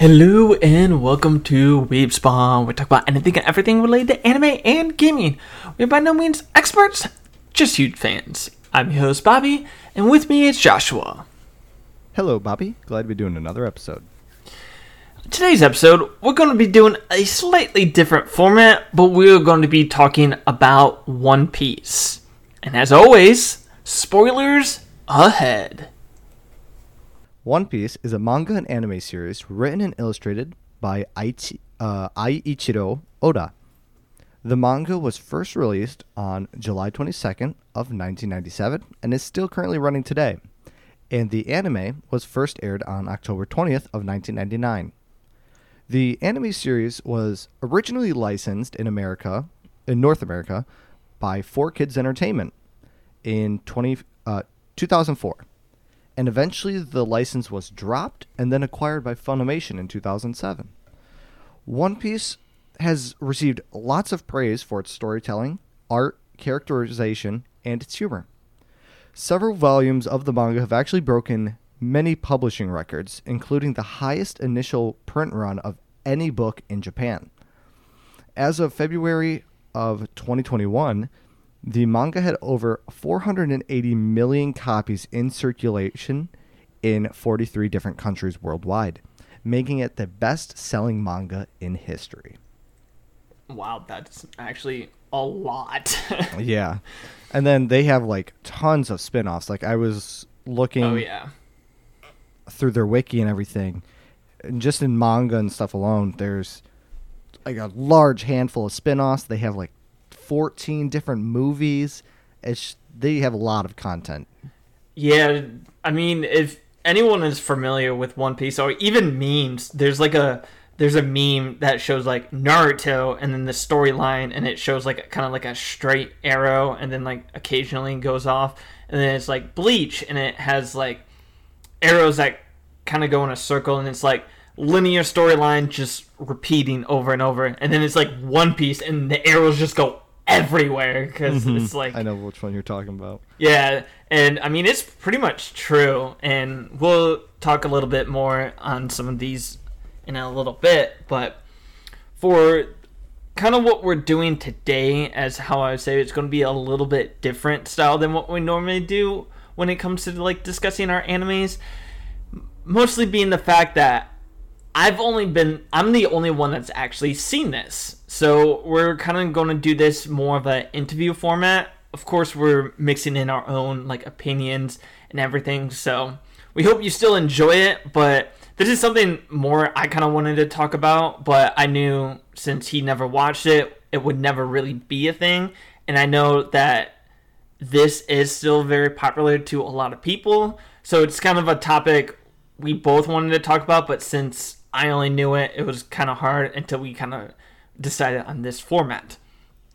Hello and welcome to Weeb Spawn. We talk about anything and everything related to anime and gaming. We're by no means experts, just huge fans. I'm your host Bobby, and with me is Joshua. Hello Bobby, glad to be doing another episode. Today's episode, we're going to be doing a slightly different format, but we're going to be talking about One Piece. And as always, spoilers ahead. One Piece is a manga and anime series written and illustrated by Eiichiro Oda. The manga was first released on July 22nd of 1997 and is still currently running today. And the anime was first aired on October 20th of 1999. The anime series was originally licensed in North America, by 4Kids Entertainment in 2004. And eventually the license was dropped and then acquired by Funimation in 2007. One Piece has received lots of praise for its storytelling, art, characterization, and its humor. Several volumes of the manga have actually broken many publishing records, including the highest initial print run of any book in Japan. As of February of 2021, the manga had over 480 million copies in circulation in 43 different countries worldwide, making it the best-selling manga in history. Wow, that's actually a lot. Yeah. And then they have, like, tons of spin-offs. Like, I was looking through their wiki and everything, and just in manga and stuff alone, there's, like, a large handful of spin-offs. They have, like, 14 different movies. They have a lot of content. Yeah, I mean, if anyone is familiar with One Piece or even memes, there's a meme that shows like Naruto and then the storyline, and it shows like kind of like a straight arrow, and then like occasionally goes off, and then it's like Bleach, and it has like arrows that kind of go in a circle, and it's like linear storyline just repeating over and over, and then it's like One Piece, and the arrows just go everywhere because it's like I know which one you're talking about. Yeah, and I mean it's pretty much true, and we'll talk a little bit more on some of these in a little bit. But for kind of what we're doing today, as how I would say, it's going to be a little bit different style than what we normally do when it comes to like discussing our animes, mostly being the fact that I'm the only one that's actually seen this. So we're kind of going to do this more of an interview format. Of course, we're mixing in our own like opinions and everything. So we hope you still enjoy it. But this is something more I kind of wanted to talk about. But I knew since he never watched it, it would never really be a thing. And I know that this is still very popular to a lot of people. So it's kind of a topic we both wanted to talk about, but since I only knew it, it was kind of hard until we kind of decided on this format.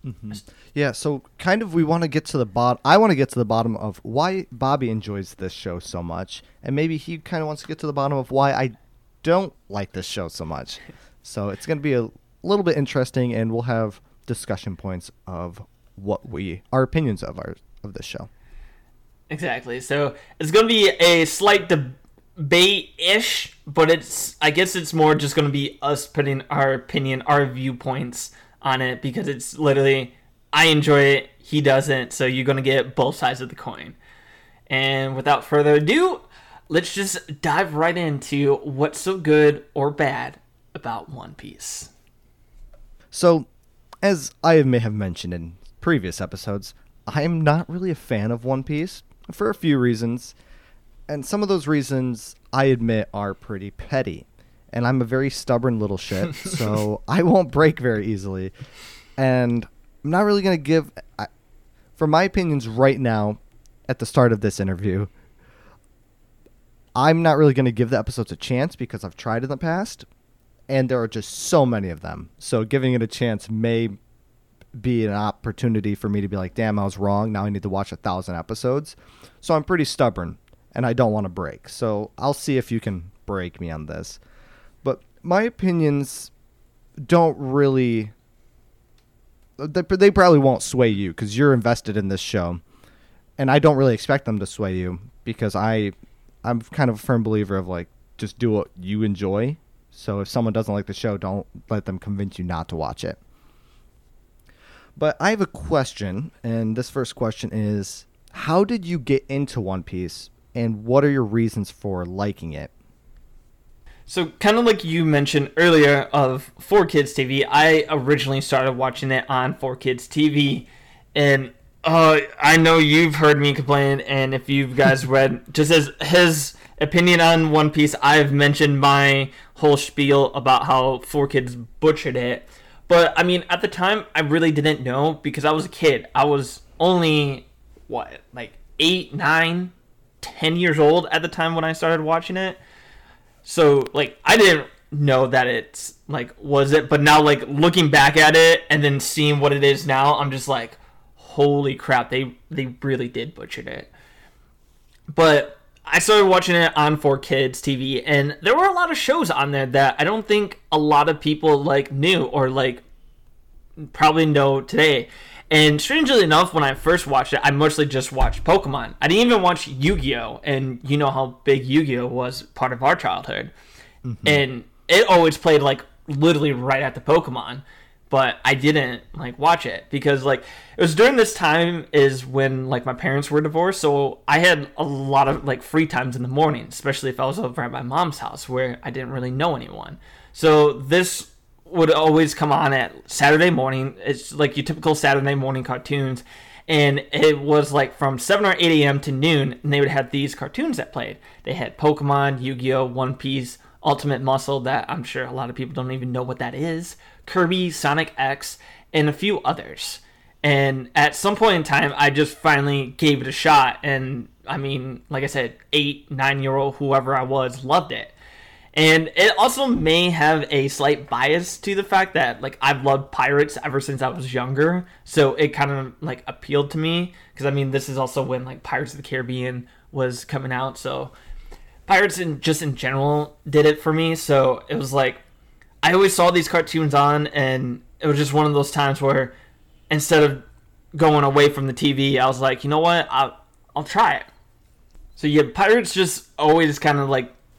Mm-hmm. Yeah, so kind of we want to get to the bottom. I want to get to the bottom of why Bobby enjoys this show so much, and maybe he kind of wants to get to the bottom of why I don't like this show so much. So it's going to be a little bit interesting, and we'll have discussion points of what our opinions of this show. Exactly. So it's going to be a slight debate-ish, but I guess it's more just going to be us putting our opinion, our viewpoints on it, because it's literally I enjoy it, he doesn't, so you're going to get both sides of the coin. And without further ado, let's just dive right into what's so good or bad about One Piece. So, as I may have mentioned in previous episodes, I am not really a fan of One Piece for a few reasons. And some of those reasons, I admit, are pretty petty. And I'm a very stubborn little shit, so I won't break very easily. And I'm not really going to give... for my opinions right now, at the start of this interview, I'm not really going to give the episodes a chance because I've tried in the past. And there are just so many of them. So giving it a chance may be an opportunity for me to be like, damn, I was wrong. Now I need to watch 1,000 episodes. So I'm pretty stubborn. And I don't want to break, so I'll see if you can break me on this. But my opinions don't really... They probably won't sway you, because you're invested in this show. And I don't really expect them to sway you, because I'm kind of a firm believer of, like, just do what you enjoy. So if someone doesn't like the show, don't let them convince you not to watch it. But I have a question, and this first question is, how did you get into One Piece, and what are your reasons for liking it? So kind of like you mentioned earlier of 4Kids TV, I originally started watching it on 4Kids TV, and I know you've heard me complain, and if you guys read just as his opinion on One Piece, I've mentioned my whole spiel about how 4Kids butchered it. But, I mean, at the time, I really didn't know because I was a kid. I was only, 8, 9, 10 years old at the time when I started watching it. So, I didn't know that it's, was it? But now, looking back at it and then seeing what it is now, I'm just like, holy crap, they really did butcher it. But I started watching it on 4Kids TV, and there were a lot of shows on there that I don't think a lot of people, knew or, probably know today. And strangely enough, when I first watched it, I mostly just watched Pokemon. I didn't even watch Yu-Gi-Oh! And you know how big Yu-Gi-Oh! Was part of our childhood. Mm-hmm. And it always played, literally right at the Pokemon. But I didn't, watch it because, it was during this time is when, my parents were divorced. So I had a lot of, free times in the morning, especially if I was over at my mom's house where I didn't really know anyone. So this would always come on at Saturday morning. It's your typical Saturday morning cartoons. And it was, from 7 or 8 a.m. to noon, and they would have these cartoons that played. They had Pokemon, Yu-Gi-Oh!, One Piece, Ultimate Muscle, that I'm sure a lot of people don't even know what that is, Kirby, Sonic X, and a few others. And at some point in time, I just finally gave it a shot. And, 8, 9-year-old, whoever I was, loved it. And it also may have a slight bias to the fact that, I've loved pirates ever since I was younger. So it kind of, appealed to me. Because, this is also when, Pirates of the Caribbean was coming out. So pirates in general did it for me. So it was I always saw these cartoons on, and it was just one of those times where instead of going away from the TV, I was like, you know what, I'll try it. So yeah, pirates just always kind of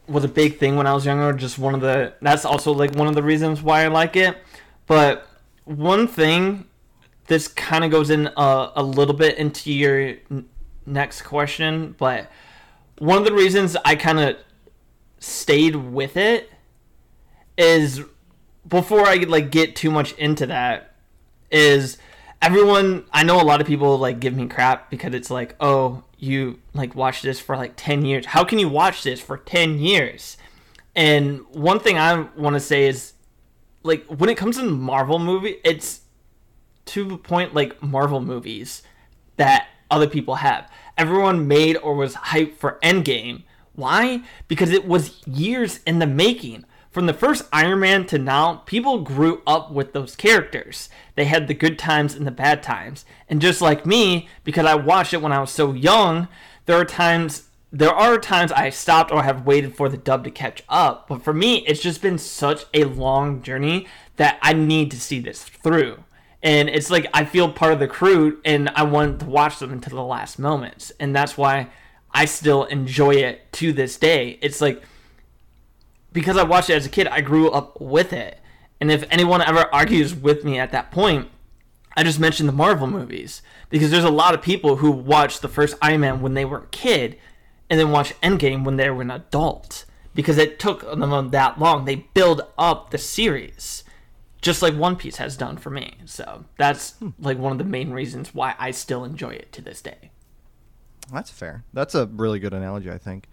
was a big thing when I was younger. Just one of the, that's also one of the reasons why I like it. But one thing, this kind of goes in a little bit into your next question, but one of the reasons I kind of stayed with it is, before I get too much into that, is everyone, I know a lot of people give me crap because it's oh, you watched this for 10 years. How can you watch this for 10 years? And one thing I want to say is when it comes to Marvel movie, it's to the point Marvel movies that other people have. Everyone made or was hyped for Endgame. Why? Because it was years in the making. From the first Iron Man to now, people grew up with those characters. They had the good times and the bad times. And just like me, because I watched it when I was so young, there are times I stopped or have waited for the dub to catch up. But for me, it's just been such a long journey that I need to see this through. And it's I feel part of the crew, and I want to watch them until the last moments. And that's why I still enjoy it to this day. It's because I watched it as a kid, I grew up with it. And if anyone ever argues with me at that point, I just mentioned the Marvel movies. Because there's a lot of people who watched the first Iron Man when they were a kid, and then watched Endgame when they were an adult. Because it took them that long. They build up the series, just like One Piece has done for me. So that's one of the main reasons why I still enjoy it to this day. That's fair. That's a really good analogy, I think.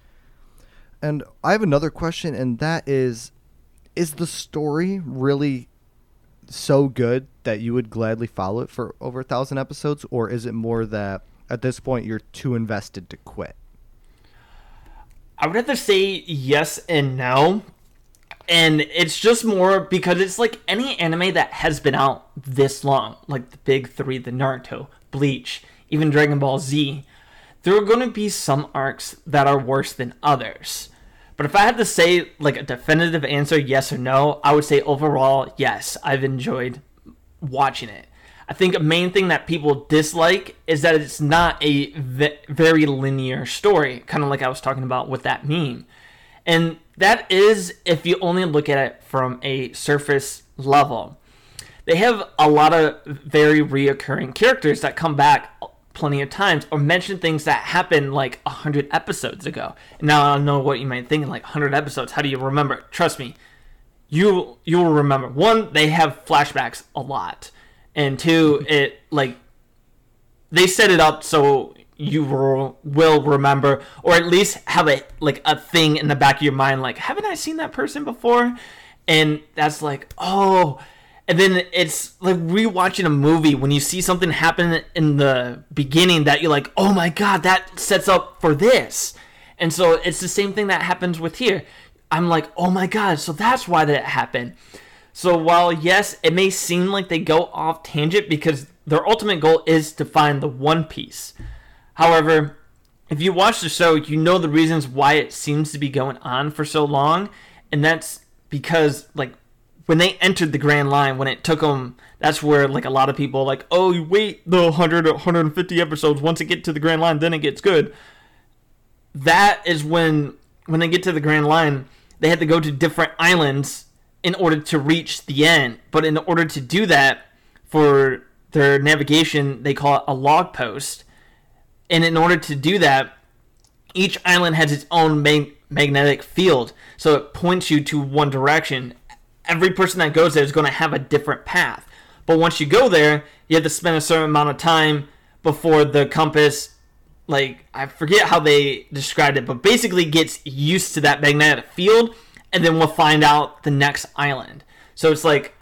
And I have another question, and that is the story really so good that you would gladly follow it for over 1,000 episodes, or is it more that at this point you're too invested to quit? I would have to say yes and no. And it's just more because it's any anime that has been out this long, the big three, the Naruto, Bleach, even Dragon Ball Z. There are going to be some arcs that are worse than others. But if I had to say, a definitive answer, yes or no, I would say overall, yes, I've enjoyed watching it. I think a main thing that people dislike is that it's not a very linear story, kind of like I was talking about with that meme. And that is if you only look at it from a surface level. They have a lot of very reoccurring characters that come back plenty of times or mention things that happened like 100 episodes ago. Now, I know what you might think, like 100 episodes, how do you remember it? Trust me, you will remember. One, they have flashbacks a lot. And two, it like they set it up so you will remember, or at least have a thing in the back of your mind, like, haven't I seen that person before? And that's like, oh. And then it's like rewatching a movie when you see something happen in the beginning that you're like, oh my god, that sets up for this. And so it's the same thing that happens with here. I'm like, oh my god, so that's why that happened. So while, yes, it may seem like they go off tangent because their ultimate goal is to find the One Piece. However, if you watch the show, you know the reasons why it seems to be going on for so long. And that's because, like, when they entered the Grand Line, when it took them, that's where, like, a lot of people like, oh, wait, the 100 or 150 episodes, once it gets to the Grand Line, then it gets good. That is when they get to the Grand Line, they had to go to different islands in order to reach the end. But in order to do that, for their navigation, they call it a log post. And in order to do that, each island has its own magnetic field. So it points you to one direction. Every person that goes there is going to have a different path. But once you go there, you have to spend a certain amount of time before the compass, like, I forget how they described it, but basically gets used to that magnetic field, and then we'll find out the next island. So it's like,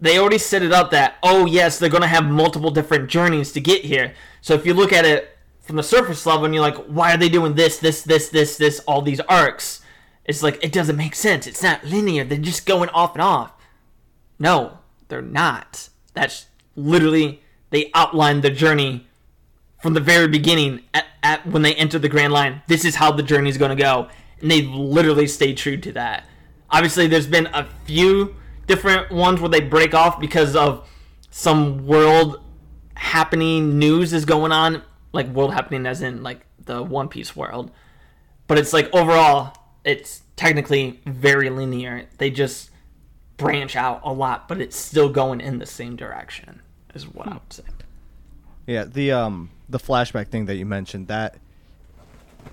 they already set it up that, oh yes, they're going to have multiple different journeys to get here. So if you look at it from the surface level, and you're like, why are they doing this, all these arcs? It's like, it doesn't make sense. It's not linear. They're just going off and off. No, they're not. That's literally, they outlined the journey from the very beginning at when they entered the Grand Line. This is how the journey is going to go. And they literally stay true to that. Obviously, there's been a few different ones where they break off because of some world happening news is going on. Like, world happening as in, like, the One Piece world. But it's like, overall, it's technically very linear. They just branch out a lot, but it's still going in the same direction, is what I would say. Yeah, the flashback thing that you mentioned, that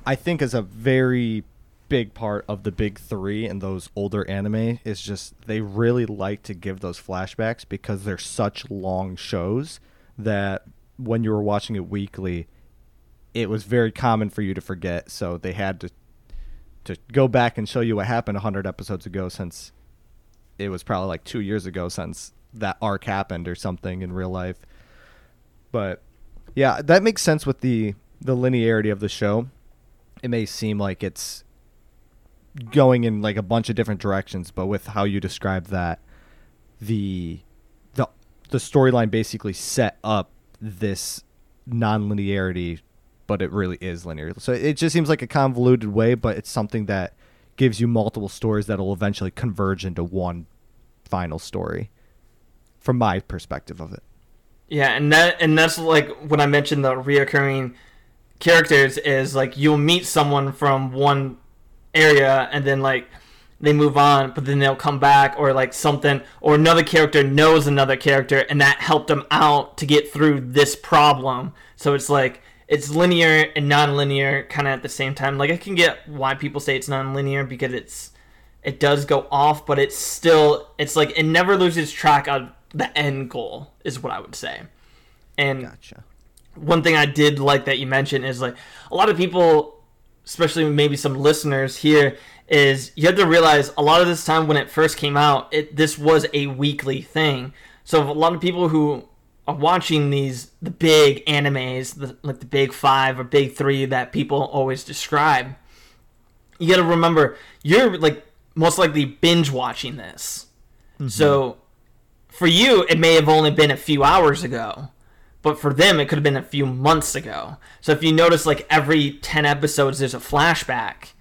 I think is a very big part of the big three in those older anime. Is just they really like to give those flashbacks because they're such long shows that when you were watching it weekly, it was very common for you to forget. So they had to go back and show you what happened 100 episodes ago, since it was probably like 2 years ago since that arc happened or something in real life. But yeah, that makes sense with the linearity of the show. It may seem like it's going in like a bunch of different directions, but with how you describe that, the storyline basically set up this non-linearity, but it really is linear. So it just seems like a convoluted way, but it's something that gives you multiple stories that will eventually converge into one final story, from my perspective of it. Yeah, and that's like when I mentioned the reoccurring characters, is like you'll meet someone from one area and then like they move on, but then they'll come back, or like something, or another character knows another character and that helped them out to get through this problem. So it's like, it's linear and non-linear kind of at the same time. Like, I can get why people say it's non-linear, because it does go off, but it's still, it's like it never loses track of the end goal, is what I would say. And gotcha. One thing I did like that you mentioned is, like, a lot of people, especially maybe some listeners here, is you have to realize a lot of this time when it first came out, this was a weekly thing. So a lot of people who are watching the big animes, like the big five or big three that people always describe, you got to remember, you're like most likely binge watching this. Mm-hmm. So for you, it may have only been a few hours ago, but for them, it could have been a few months ago. So if you notice, like, every 10 episodes, there's a flashback.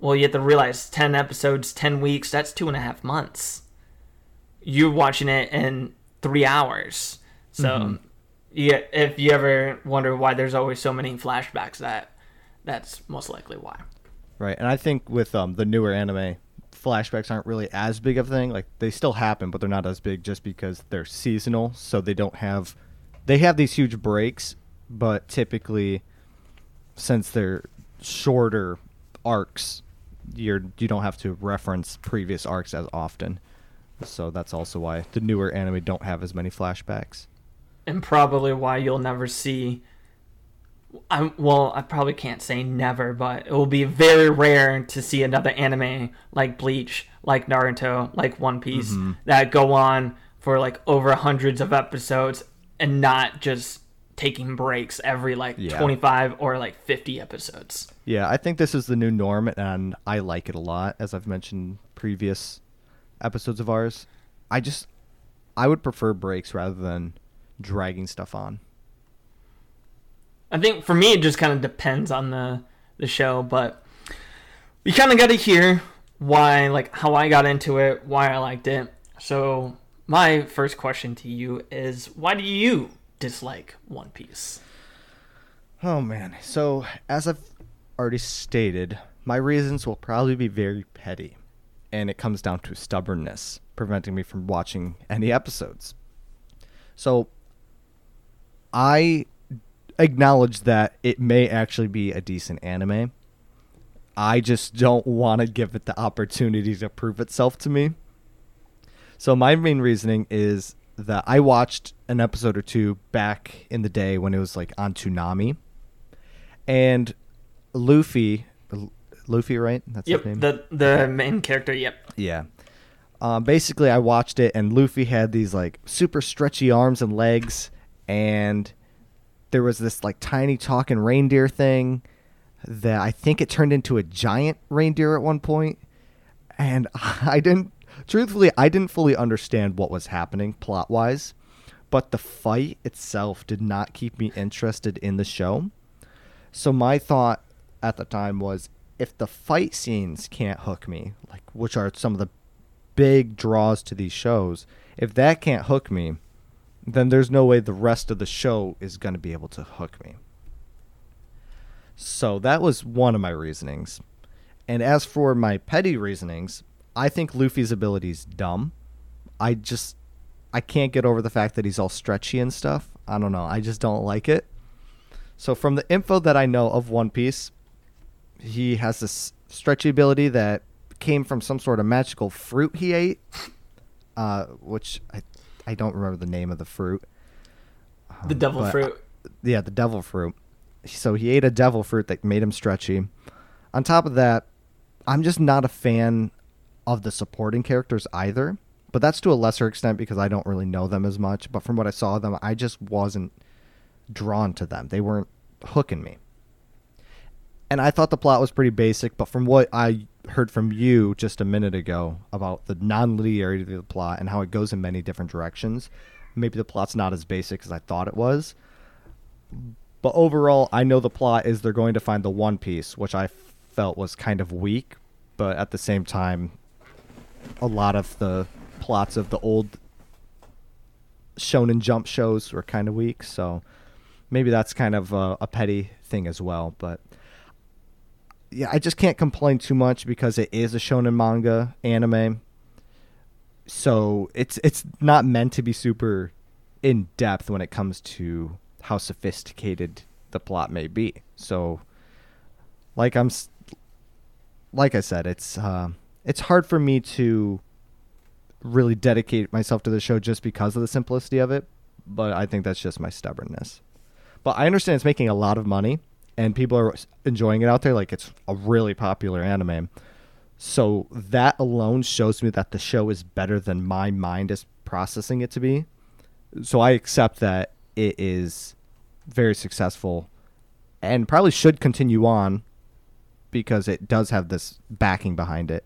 Well, you have to realize 10 episodes, 10 weeks, that's 2.5 months. You're watching it in 3 hours. So yeah, if you ever wonder why there's always so many flashbacks, that's most likely why. Right. And I think with the newer anime, flashbacks aren't really as big of a thing. Like, they still happen, but they're not as big just because they're seasonal. So they don't have... They have these huge breaks, but typically, since they're shorter arcs, you don't have to reference previous arcs as often. So that's also why the newer anime don't have as many flashbacks. And probably why you'll never see... I probably can't say never, but it will be very rare to see another anime like Bleach, like Naruto, like One Piece that go on for like over hundreds of episodes and not just taking breaks every 25 or 50 episodes. Yeah, I think this is the new norm, and I like it a lot. As I've mentioned previous episodes of ours, I would prefer breaks rather than dragging stuff on. I think for me it just kind of depends on the show, but we kind of got to hear why, how I got into it, why I liked it. So my first question to you is, why do you dislike One Piece? Oh man, so as I've already stated, my reasons will probably be very petty, and it comes down to stubbornness preventing me from watching any episodes. So I acknowledge that it may actually be a decent anime. I just don't want to give it the opportunity to prove itself to me. So my main reasoning is that I watched an episode or two back in the day when it was on Toonami, and Luffy, right? That's his name. The main character. Yep. Yeah. Basically, I watched it, and Luffy had these super stretchy arms and legs, and there was this tiny talking reindeer thing that I think it turned into a giant reindeer at one point. And I didn't fully understand what was happening plot wise, but the fight itself did not keep me interested in the show. So my thought at the time was, if the fight scenes can't hook me, which are some of the big draws to these shows, if that can't hook me, then there's no way the rest of the show is going to be able to hook me. So that was one of my reasonings. And as for my petty reasonings, I think Luffy's ability is dumb. I can't get over the fact that he's all stretchy and stuff. I don't know. I just don't like it. So from the info that I know of One Piece, he has this stretchy ability that came from some sort of magical fruit he ate, which I don't remember the name of the fruit. The devil fruit. Yeah, the devil fruit. So he ate a devil fruit that made him stretchy. On top of that, I'm just not a fan of the supporting characters either. But that's to a lesser extent because I don't really know them as much. But from what I saw of them, I just wasn't drawn to them. They weren't hooking me. And I thought the plot was pretty basic. But from what I heard from you just a minute ago about the non-linearity of the plot and how it goes in many different directions, maybe the plot's not as basic as I thought it was. But overall, I know the plot is they're going to find the One Piece, which I felt was kind of weak. But at the same time, a lot of the plots of the old Shonen Jump shows were kind of weak. So maybe that's kind of a petty thing as well. But yeah, I just can't complain too much because it is a shonen manga anime. So it's not meant to be super in-depth when it comes to how sophisticated the plot may be. So like I said, it's hard for me to really dedicate myself to the show just because of the simplicity of it, but I think that's just my stubbornness. But I understand it's making a lot of money, and people are enjoying it out there. It's a really popular anime. So that alone shows me that the show is better than my mind is processing it to be. So I accept that it is very successful and probably should continue on because it does have this backing behind it.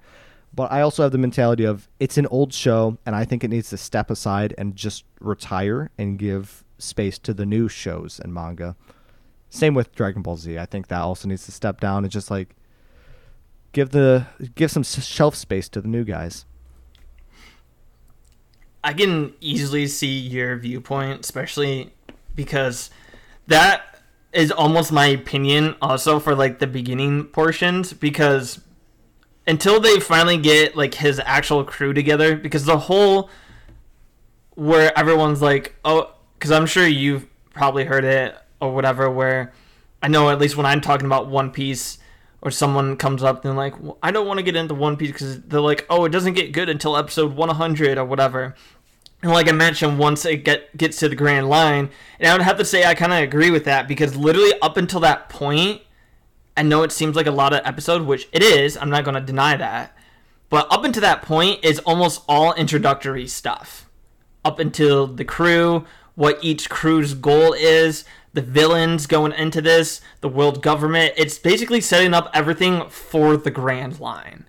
But I also have the mentality of it's an old show, and I think it needs to step aside and just retire and give space to the new shows and manga. Same with Dragon Ball Z. I think that also needs to step down and just give some shelf space to the new guys. I can easily see your viewpoint, especially because that is almost my opinion also for like the beginning portions, because until they finally get like his actual crew together, because the whole where everyone's like, oh, because I'm sure you've probably heard it or whatever, where I know at least when I'm talking about One Piece or someone comes up and like, well, I don't want to get into One Piece because they're like, oh, it doesn't get good until episode 100 or whatever. And like I mentioned, once it gets to the Grand Line, and I would have to say I kind of agree with that, because literally up until that point, I know it seems like a lot of episode, which it is, I'm not going to deny that, but up until that point is almost all introductory stuff. Up until the crew, what each crew's goal is, the villains going into this, the world government. It's basically setting up everything for the Grand Line.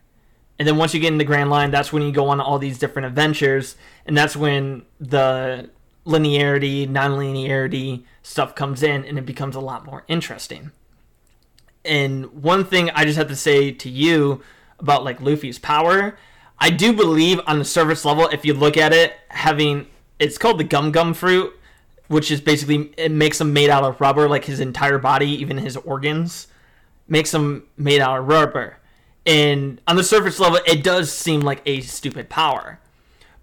And then once you get in the Grand Line, that's when you go on all these different adventures. And that's when the linearity, non-linearity stuff comes in, and it becomes a lot more interesting. And one thing I just have to say to you about like Luffy's power, I do believe on the surface level, if you look at it, having, it's called the Gum Gum Fruit, which is basically, it makes him made out of rubber, like his entire body, even his organs, makes him made out of rubber. And on the surface level, it does seem like a stupid power.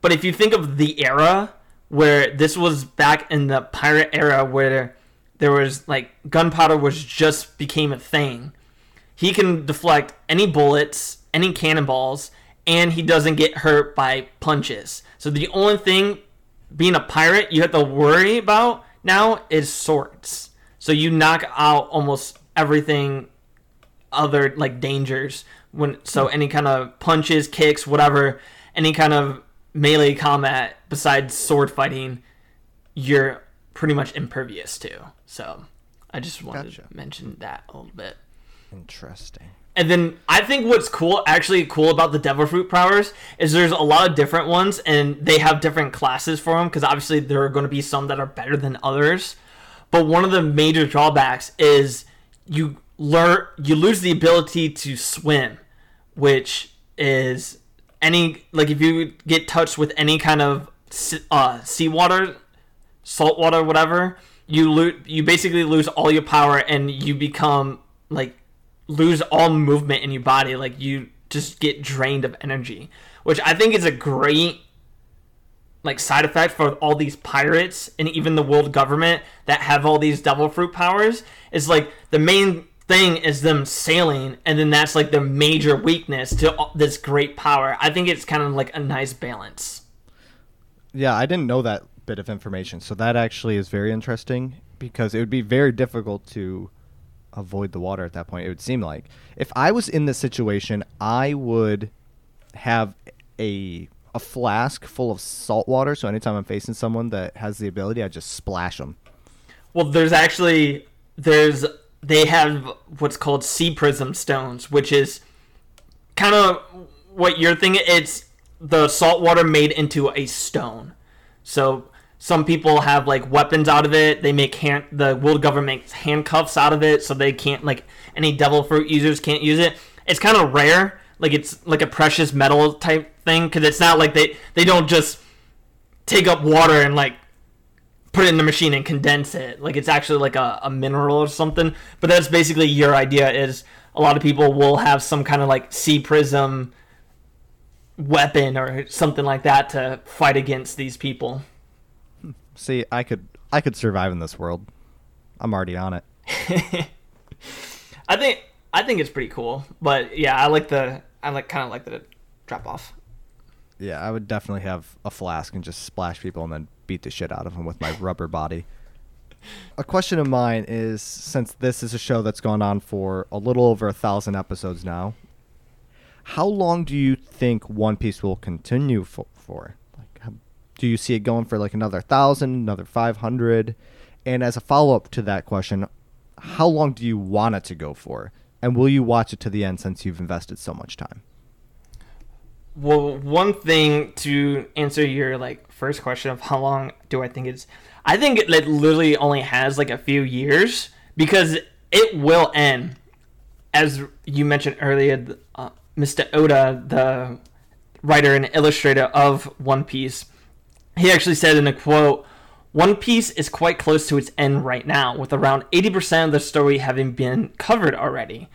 But if you think of the era, where this was back in the pirate era, where there was, like, gunpowder was just became a thing. He can deflect any bullets, any cannonballs, and he doesn't get hurt by punches. So the only thing, being a pirate, you have to worry about now is swords. So you knock out almost everything, other like dangers, when so any kind of punches, kicks, whatever, any kind of melee combat besides sword fighting, you're pretty much impervious to. So I just wanted to mention that a little bit. Interesting. And then I think what's cool, actually cool about the Devil Fruit powers is there's a lot of different ones, and they have different classes for them, because obviously there are going to be some that are better than others. But one of the major drawbacks is you lose the ability to swim, which is any, like if you get touched with any kind of seawater, saltwater, whatever, you basically lose all your power, and you become like, lose all movement in your body. Like you just get drained of energy, which I think is a great like side effect for all these pirates and even the world government that have all these Devil Fruit powers. It's like the main thing is them sailing, and then that's like their major weakness to this great power. I think it's kind of like a nice balance. Yeah, I didn't know that bit of information, so that actually is very interesting, because it would be very difficult to avoid the water at that point, it would seem like. If I was in this situation, I would have a flask full of salt water, so anytime I'm facing someone that has the ability, I just splash them. Well, there's they have what's called sea prism stones, which is kind of what you're thinking. It's the salt water made into a stone. So some people have like weapons out of it. They make the world government makes handcuffs out of it, so they can't, like any Devil Fruit users can't use it. It's kind of rare, like it's like a precious metal type thing, because it's not like they don't just take up water and like put it in the machine and condense it. Like it's actually like a mineral or something. But that's basically your idea, is a lot of people will have some kind of like sea prism weapon or something like that to fight against these people. See, I could survive in this world. I'm already on it. I think it's pretty cool, but yeah, I kind of like the drop off. Yeah, I would definitely have a flask and just splash people and then beat the shit out of them with my rubber body. A question of mine is, since this is a show that's gone on for a little over 1,000 episodes now, how long do you think One Piece will continue for? Do you see it going for like another 1,000, another 500? And as a follow-up to that question, how long do you want it to go for? And will you watch it to the end, since you've invested so much time? Well, one thing to answer your like first question of how long do I think it's... I think it literally only has like a few years, because it will end. As you mentioned earlier, Mr. Oda, the writer and illustrator of One Piece, he actually said in a quote, One Piece is quite close to its end right now, with around 80% of the story having been covered already.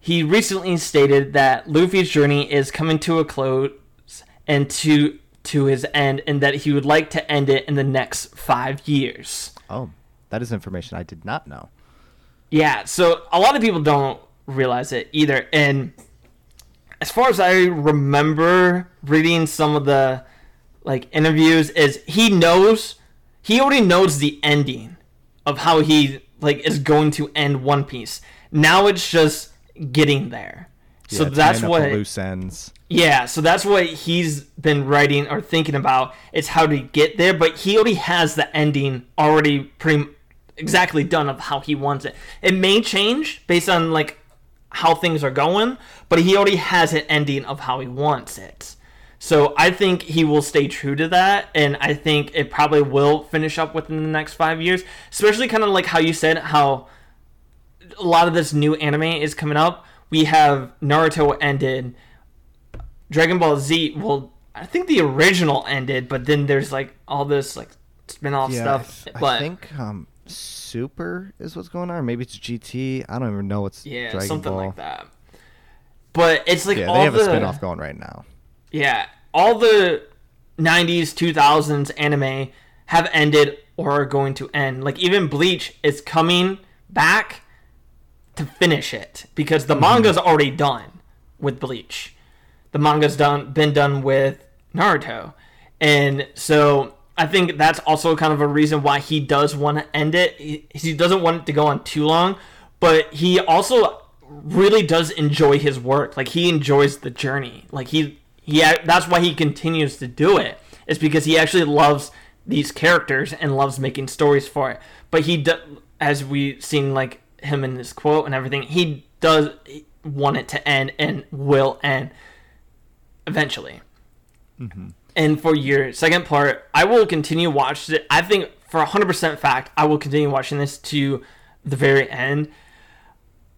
He recently stated that Luffy's journey is coming to a close and to his end, and that he would like to end it in the next 5 years. Oh, that is information I did not know. Yeah, so a lot of people don't realize it either. And as far as I remember reading some of the interviews, is he already knows the ending of how he is going to end One Piece. Now it's just getting there. Yeah, so that's what loose ends. Yeah, so that's what he's been writing or thinking about. It's how to get there, but he already has the ending already pretty exactly done of how he wants it. It may change based on how things are going, but he already has an ending of how he wants it. So I think he will stay true to that, and I think it probably will finish up within the next 5 years, especially kind of how you said, how a lot of this new anime is coming up. We have Naruto ended, Dragon Ball Z, well, I think the original ended, but then there's all this spin-off stuff. I think Super is what's going on, or maybe it's GT. I don't even know what's Dragon something Ball. Like that. But it's they have a spin-off going right now. Yeah, all the 90s, 2000s anime have ended or are going to end. Even Bleach is coming back to finish it because the manga's already done with Bleach. The manga's been done with Naruto. And so I think that's also kind of a reason why he does want to end it. He doesn't want it to go on too long, but he also really does enjoy his work. He enjoys the journey. Yeah, that's why he continues to do it. It's because he actually loves these characters and loves making stories for it. But he, as we've seen, him in this quote and everything, he does want it to end and will end eventually. Mm-hmm. And for your second part, I will continue watching it. I think for 100% fact, I will continue watching this to the very end.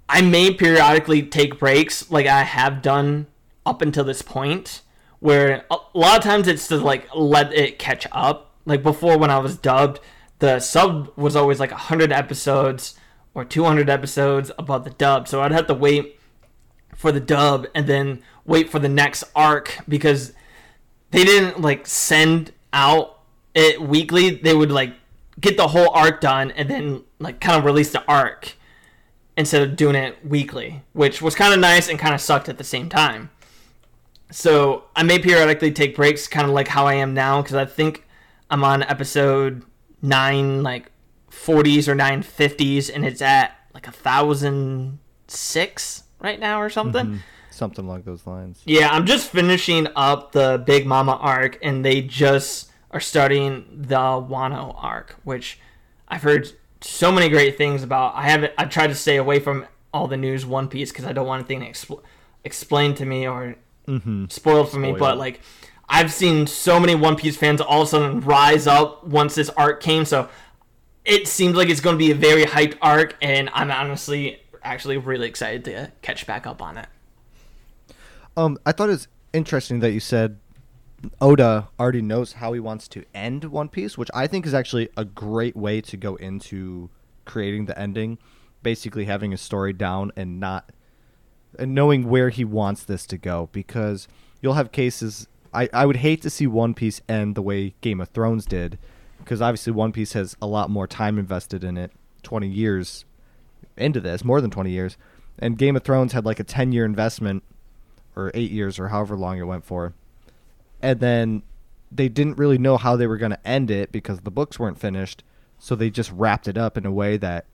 I may periodically take breaks like I have done up until this point, where a lot of times it's to let it catch up. Before, when I was dubbed, the sub was always 100 episodes or 200 episodes above the dub, so I'd have to wait for the dub and then wait for the next arc, because they didn't send out it weekly. They would get the whole arc done and then kind of release the arc instead of doing it weekly, which was kind of nice and kind of sucked at the same time. So I may periodically take breaks, kind of how I am now, because I think I'm on episode 940s or 950s, and it's at 1,006 right now or something. Mm-hmm. Something along those lines. Yeah, I'm just finishing up the Big Mama arc, and they just are starting the Wano arc, which I've heard so many great things about. I try to stay away from all the news One Piece because I don't want anything explained to me or spoiled for me, but I've seen so many One Piece fans all of a sudden rise up once this arc came, so it seems it's going to be a very hyped arc, and I'm honestly actually really excited to catch back up on it. I thought it was interesting that you said Oda already knows how he wants to end One Piece, which I think is actually a great way to go into creating the ending, basically having a story down and knowing where he wants this to go, because you'll have cases. I would hate to see One Piece end the way Game of Thrones did, because obviously One Piece has a lot more time invested in it, 20 years into this, more than 20 years, and Game of Thrones had a 10-year investment, or 8 years, or however long it went for, and then they didn't really know how they were going to end it because the books weren't finished, so they just wrapped it up in a way that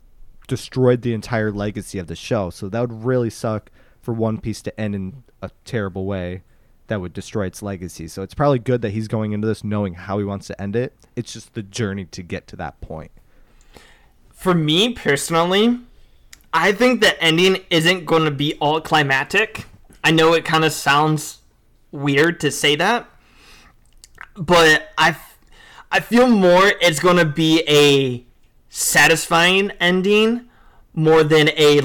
destroyed the entire legacy of the show, so that would really suck for One Piece to end in a terrible way that would destroy its legacy. So it's probably good that he's going into this knowing how he wants to end it. It's just the journey to get to that point. For me personally, I think the ending isn't going to be all climactic. I know it kind of sounds weird to say that, but I feel more it's going to be a satisfying ending more than a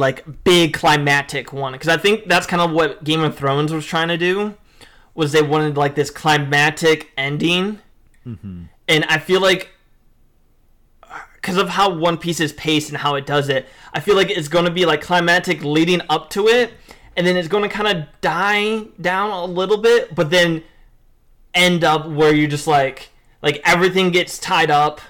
big climactic one, because I think that's kind of what Game of Thrones was trying to do, was they wanted this climactic ending, and I feel because of how One Piece is paced and how it does it, I feel like it's going to be like climactic leading up to it, and then it's going to kind of die down a little bit, but then end up where you're just like everything gets tied up,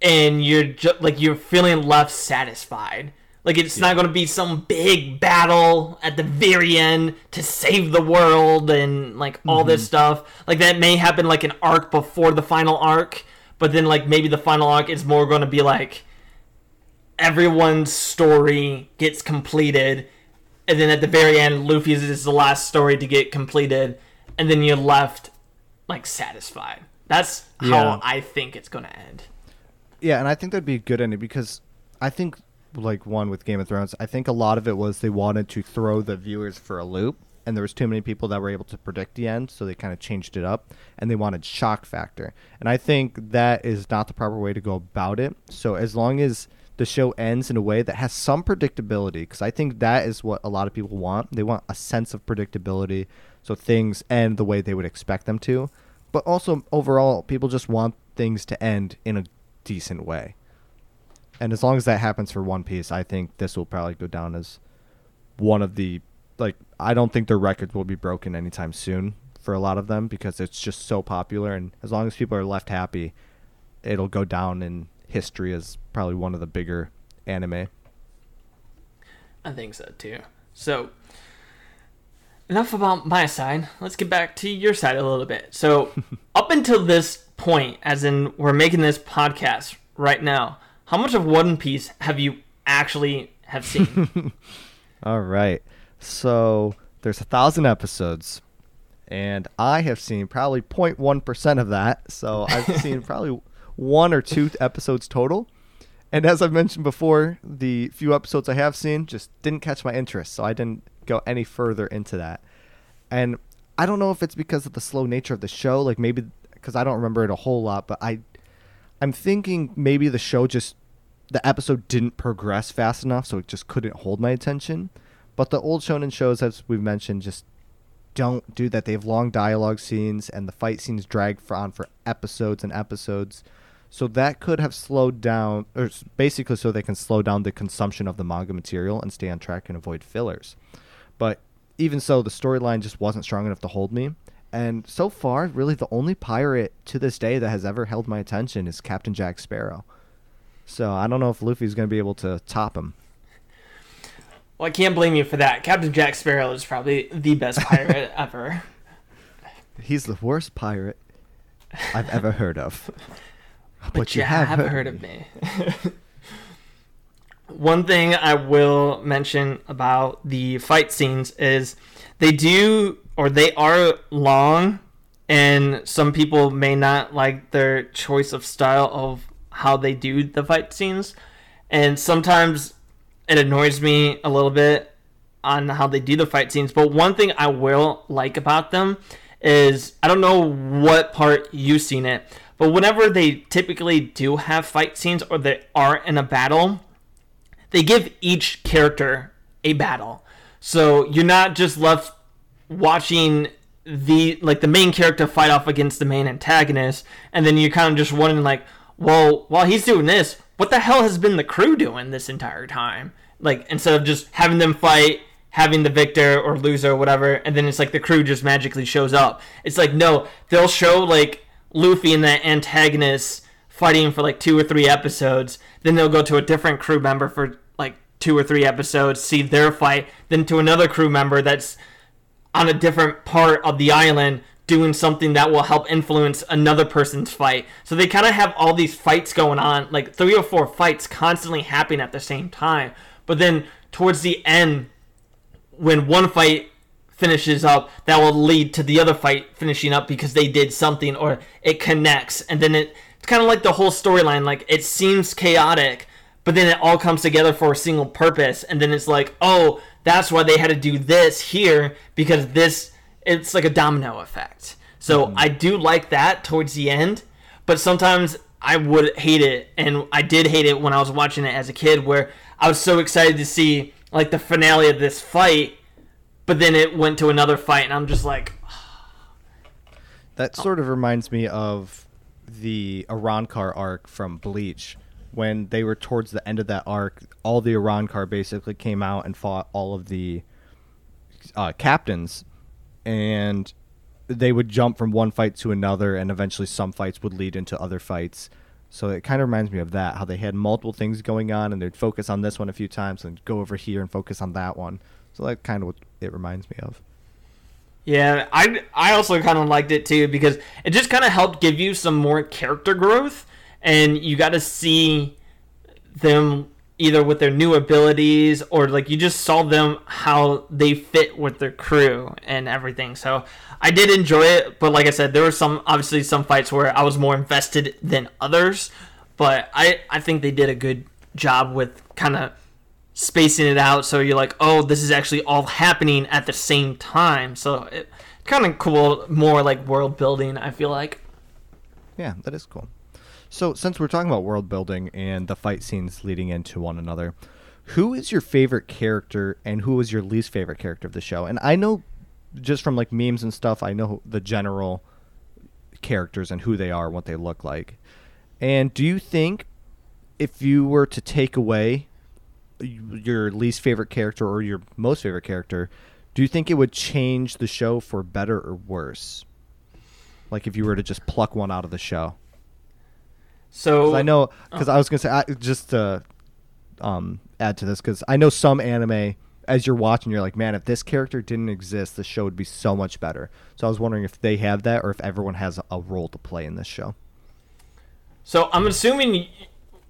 and you're just like, you're feeling left satisfied. Like, it's not going to be some big battle at the very end to save the world and like all this stuff. Like, that may happen like an arc before the final arc. But then, like, maybe the final arc is more going to be, like, everyone's story gets completed. And then at the very end, Luffy's is the last story to get completed. And then you're left, like, satisfied. That's how I think it's going to end. Yeah, and I think that'd be a good ending because I think, like, one with Game of Thrones, I think a lot of it was they wanted to throw the viewers for a loop. And there was too many people that were able to predict the end, so they kind of changed it up, and they wanted shock factor. And I think that is not the proper way to go about it. So as long as the show ends in a way that has some predictability, because I think that is what a lot of people want. They want a sense of predictability, so things end the way they would expect them to. But also, overall, people just want things to end in a decent way. And as long as that happens for One Piece, I think this will probably go down as one of the... Like, I don't think their record will be broken anytime soon for a lot of them because it's just so popular. And as long as people are left happy, it'll go down in history as probably one of the bigger anime. I think so, too. So, enough about my side. Let's get back to your side a little bit. So, up until this point, as in we're making this podcast right now, how much of One Piece have you actually have seen? All right. So there's 1,000 episodes, and I have seen probably 0.1% of that. So I've seen probably one or two episodes total. And as I've mentioned before, the few episodes I have seen just didn't catch my interest, so I didn't go any further into that. And I don't know if it's because of the slow nature of the show, like maybe because I don't remember it a whole lot, but I'm thinking maybe the show just, the episode didn't progress fast enough, so it just couldn't hold my attention. But the old shonen shows, as we've mentioned, just don't do that. They have long dialogue scenes, and the fight scenes drag on for episodes and episodes. So that could have slowed down, or basically so they can slow down the consumption of the manga material and stay on track and avoid fillers. But even so, the storyline just wasn't strong enough to hold me. And so far, really the only pirate to this day that has ever held my attention is Captain Jack Sparrow. So I don't know if Luffy's going to be able to top him. Well, I can't blame you for that. Captain Jack Sparrow is probably the best pirate ever. He's the worst pirate I've ever heard of. But you have heard of me. One thing I will mention about the fight scenes is they are long, and some people may not like their choice of style of how they do the fight scenes. And sometimes... it annoys me a little bit on how they do the fight scenes. But one thing I will like about them is, I don't know what part you've seen it, but whenever they typically do have fight scenes or they are in a battle, they give each character a battle. So you're not just left watching the main character fight off against the main antagonist. And then you're kind of just wondering like, well, while he's doing this, what the hell has been the crew doing this entire time? Like, instead of just having them fight, having the victor or loser or whatever, and then it's like the crew just magically shows up. It's like, no, they'll show, like, Luffy and that antagonist fighting for, like, 2 or 3 episodes. Then they'll go to a different crew member for, like, 2 or 3 episodes, see their fight. Then to another crew member that's on a different part of the island doing something that will help influence another person's fight. So they kind of have all these fights going on, like 3 or 4 fights constantly happening at the same time. But then towards the end, when one fight finishes up, that will lead to the other fight finishing up because they did something or it connects. And then it's kind of like the whole storyline, like it seems chaotic, but then it all comes together for a single purpose. And then it's like, oh, that's why they had to do this here because this... it's like a domino effect. So I do like that towards the end, but sometimes I would hate it. And I did hate it when I was watching it as a kid, where I was so excited to see like the finale of this fight, but then it went to another fight and I'm just like, oh. That sort of reminds me of the Arrancar arc from Bleach, when they were towards the end of that arc, all the Arrancar basically came out and fought all of the captains, and they would jump from one fight to another, and eventually some fights would lead into other fights. So it kind of reminds me of that, how they had multiple things going on, and they'd focus on this one a few times and go over here and focus on that one. So that's kind of what it reminds me of. Yeah, I also kind of liked it too, because it just kind of helped give you some more character growth, and you got to see them either with their new abilities, or like you just saw them how they fit with their crew and everything. So I did enjoy it, but like I said, there were obviously some fights where I was more invested than others, but I think they did a good job with kind of spacing it out, so you're like, oh, this is actually all happening at the same time. So it's kind of cool, more like world building, I feel like. Yeah, that is cool. So since we're talking about world building and the fight scenes leading into one another, who is your favorite character and who is your least favorite character of the show? And I know just from like memes and stuff, I know the general characters and who they are, what they look like. And do you think if you were to take away your least favorite character or your most favorite character, do you think it would change the show for better or worse? Like if you were to just pluck one out of the show? So I know, because I was gonna say, just to add to this, because I know some anime, as you're watching, you're like, man, if this character didn't exist, the show would be so much better. So I was wondering if they have that, or if everyone has a role to play in this show. So I'm assuming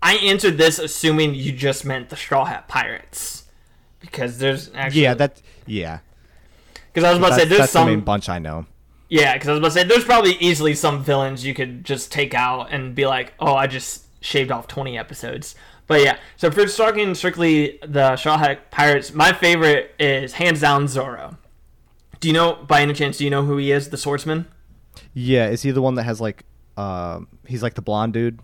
I answered this assuming you just meant the Straw Hat Pirates, because there's actually because I was about to say that's some the main bunch I know. Yeah, because I was about to say, there's probably easily some villains you could just take out and be like, oh, I just shaved off 20 episodes. But yeah, so if we're talking strictly the Straw Hat Pirates, my favorite is hands down Zoro. Do you know, by any chance, do you know who he is, the swordsman? Yeah, is he the one that has like, he's like the blonde dude?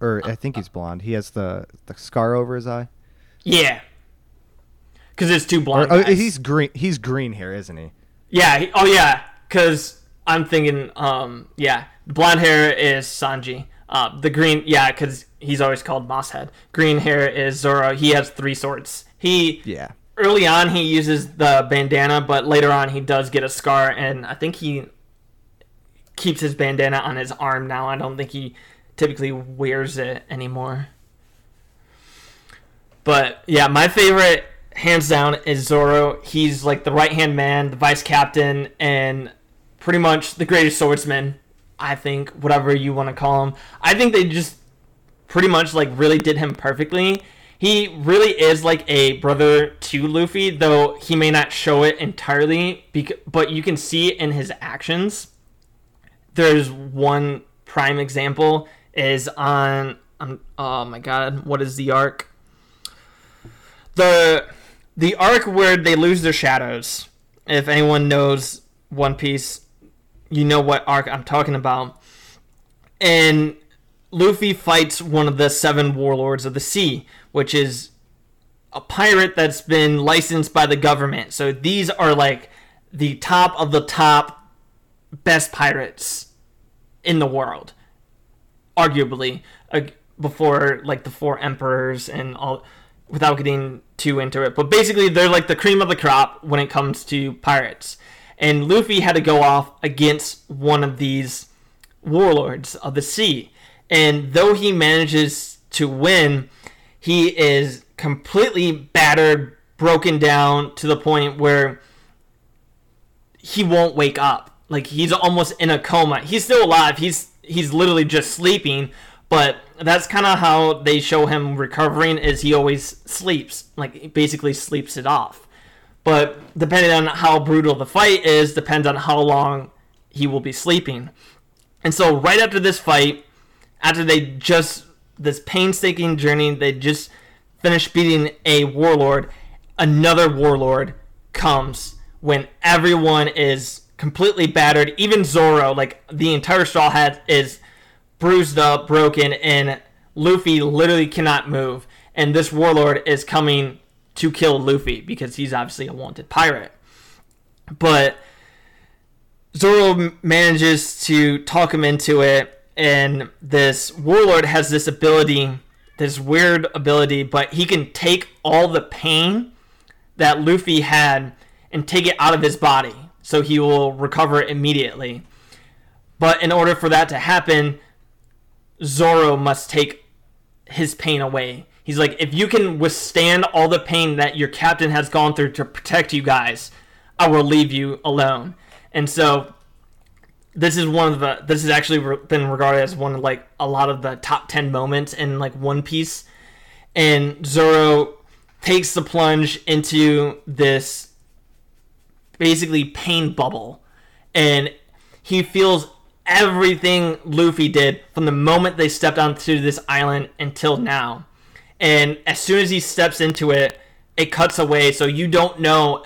Or I think he's blonde. He has the scar over his eye? Yeah. Because it's two blonde guys. Oh, he's green hair, isn't he? Yeah, yeah. Because I'm thinking, blonde hair is Sanji. The green, because he's always called Mosshead. Green hair is Zoro. He has three swords. Early on, he uses the bandana, but later on, he does get a scar, and I think he keeps his bandana on his arm now. I don't think he typically wears it anymore. But, yeah, my favorite, hands down, is Zoro. He's like the right-hand man, the vice captain, and pretty much the greatest swordsman, I think, whatever you want to call him. I think they just pretty much like really did him perfectly. He really is like a brother to Luffy, though he may not show it entirely, but you can see it in his actions. There's one prime example is on, oh my god, what is the arc? The arc where they lose their shadows. If anyone knows One Piece, you know what arc I'm talking about. And Luffy fights one of the 7 warlords of the sea, which is a pirate that's been licensed by the government. So these are like the top of the top best pirates in the world, arguably, before like the 4 emperors and all, without getting too into it. But basically, they're like the cream of the crop when it comes to pirates. And Luffy had to go off against one of these warlords of the sea. And though he manages to win, he is completely battered, broken down to the point where he won't wake up. Like, he's almost in a coma. He's still alive. He's literally just sleeping, but that's kind of how they show him recovering, is he always sleeps. Like, he basically sleeps it off. But depending on how brutal the fight is, depends on how long he will be sleeping. And so right after this fight, after they just, this painstaking journey, they just finished beating a warlord, another warlord comes when everyone is completely battered. Even Zoro, like the entire Straw Hat is bruised up, broken, and Luffy literally cannot move. And this warlord is coming to kill Luffy because he's obviously a wanted pirate. But Zoro manages to talk him into it, and this warlord has this ability this weird ability, but he can take all the pain that Luffy had and take it out of his body, so he will recover immediately. But in order for that to happen, Zoro must take his pain away. He's like, if you can withstand all the pain that your captain has gone through to protect you guys, I will leave you alone. And so this has actually been regarded as one of like a lot of the top 10 moments in like One Piece. And Zoro takes the plunge into this basically pain bubble, and he feels everything Luffy did from the moment they stepped onto this island until now. And as soon as he steps into it, it cuts away, so you don't know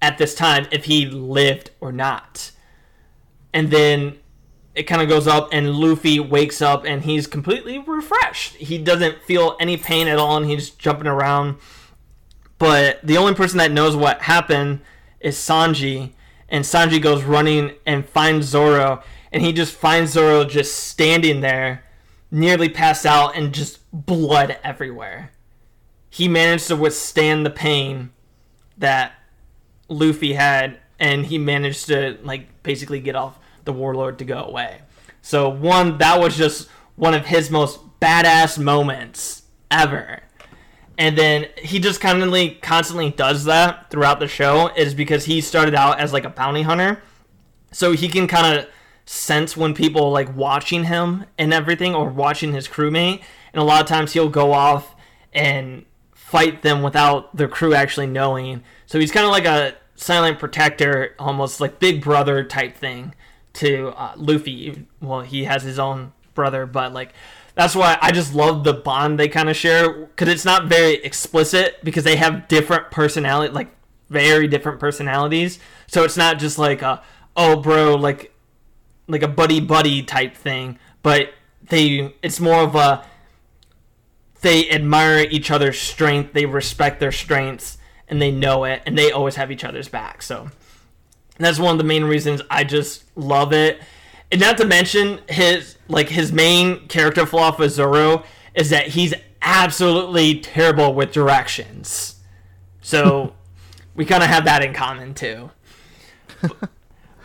at this time if he lived or not. And then it kind of goes up, and Luffy wakes up, and he's completely refreshed. He doesn't feel any pain at all, and he's jumping around. But the only person that knows what happened is Sanji, and Sanji goes running and finds Zoro, and he just finds Zoro just standing there, nearly passed out, and just blood everywhere. He managed to withstand the pain that Luffy had, and he managed to like basically get off the warlord to go away. So that was just one of his most badass moments ever. And then he just constantly does that throughout the show, is because he started out as like a bounty hunter, so he can kind of sense when people like watching him and everything, or watching his crewmate. And a lot of times he'll go off and fight them without their crew actually knowing. So he's kind of like a silent protector, almost like big brother type thing to Luffy. Well, he has his own brother, but like that's why I just love the bond they kind of share, because it's not very explicit, because they have different personality, like very different personalities. So it's not just like a like a buddy type thing, but it's more of a they admire each other's strength, they respect their strengths, and they know it, and they always have each other's back. So that's one of the main reasons I just love it. And not to mention his main character flaw for Zoro is that he's absolutely terrible with directions. So we kind of have that in common too.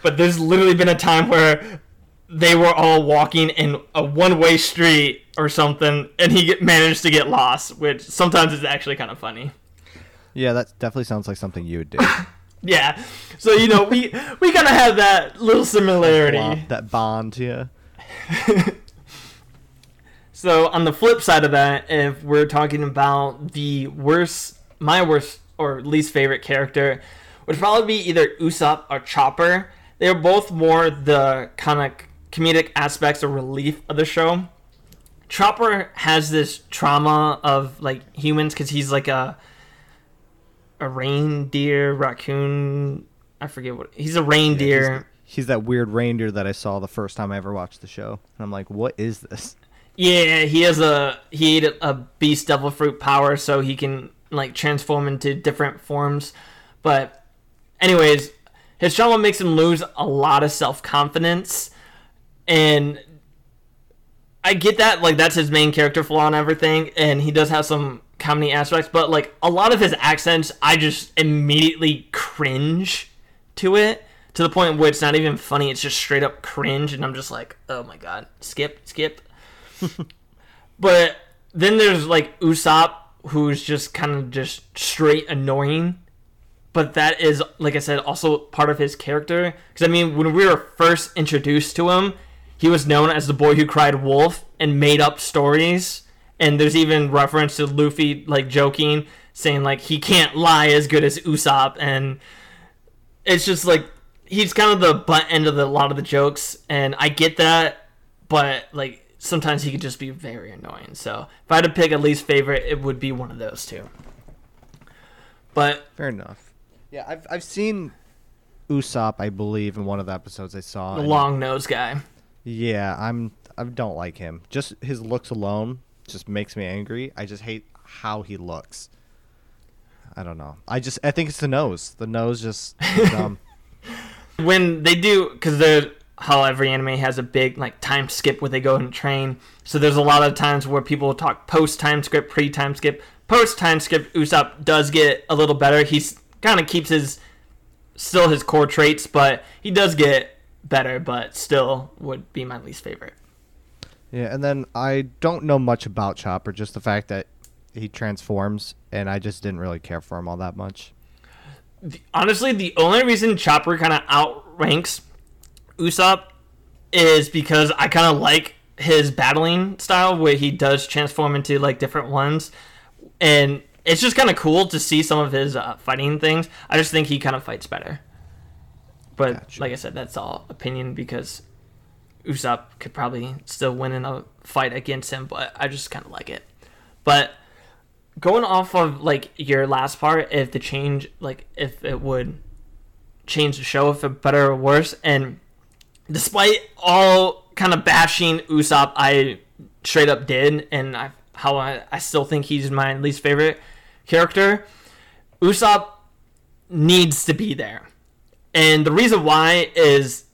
But there's literally been a time where they were all walking in a one-way street or something, and he managed to get lost, which sometimes is actually kind of funny. Yeah, that definitely sounds like something you would do. Yeah. So, we kind of have that little similarity. That bond, yeah. So, on the flip side of that, if we're talking about my worst or least favorite character, would probably be either Usopp or Chopper. They're both more the kind of comedic aspects or relief of the show. Chopper has this trauma of, like, humans, because he's, like, a reindeer, raccoon, I forget what. He's a reindeer. Yeah, he's that weird reindeer that I saw the first time I ever watched the show. And I'm like, what is this? Yeah, he ate a beast devil fruit power, so he can like transform into different forms. But anyways, his trauma makes him lose a lot of self-confidence. And I get that, like, that's his main character flaw and everything. And he does have some comedy aspects, but like a lot of his accents, I just immediately cringe to it, to the point where it's not even funny, it's just straight up cringe, and I'm just like, oh my god, skip. But then there's like Usopp, who's just kind of just straight annoying, but that is, like I said, also part of his character, because I mean, when we were first introduced to him, he was known as the boy who cried wolf and made up stories. And there's even reference to Luffy, like, joking, saying, like, he can't lie as good as Usopp. And it's just, like, he's kind of the butt end of a lot of the jokes. And I get that, but, like, sometimes he could just be very annoying. So if I had to pick a least favorite, it would be one of those two. But fair enough. Yeah, I've seen Usopp, I believe, in one of the episodes I saw. The long-nosed guy. Yeah, I don't like him. Just his looks alone just makes me angry. I just hate how he looks. I don't know. I think it's the nose. The nose just is dumb. When they do, because how every anime has a big like time skip where they go and train. So there's a lot of times where people will talk post-time skip, pre-time skip. Post-time skip, Usopp does get a little better. He's kind of keeps his core traits, but he does get better, but still would be my least favorite. Yeah, and then I don't know much about Chopper, just the fact that he transforms, and I just didn't really care for him all that much. Honestly, the only reason Chopper kind of outranks Usopp is because I kind of like his battling style where he does transform into like different ones, and it's just kind of cool to see some of his fighting things. I just think he kind of fights better. But gotcha. Like I said, that's all opinion because Usopp could probably still win in a fight against him, but I just kind of like it. But going off of like your last part, if the change, like if it would change the show, if it better or worse, and despite all kind of bashing Usopp, I straight up did, and I still think he's my least favorite character. Usopp needs to be there, and the reason why is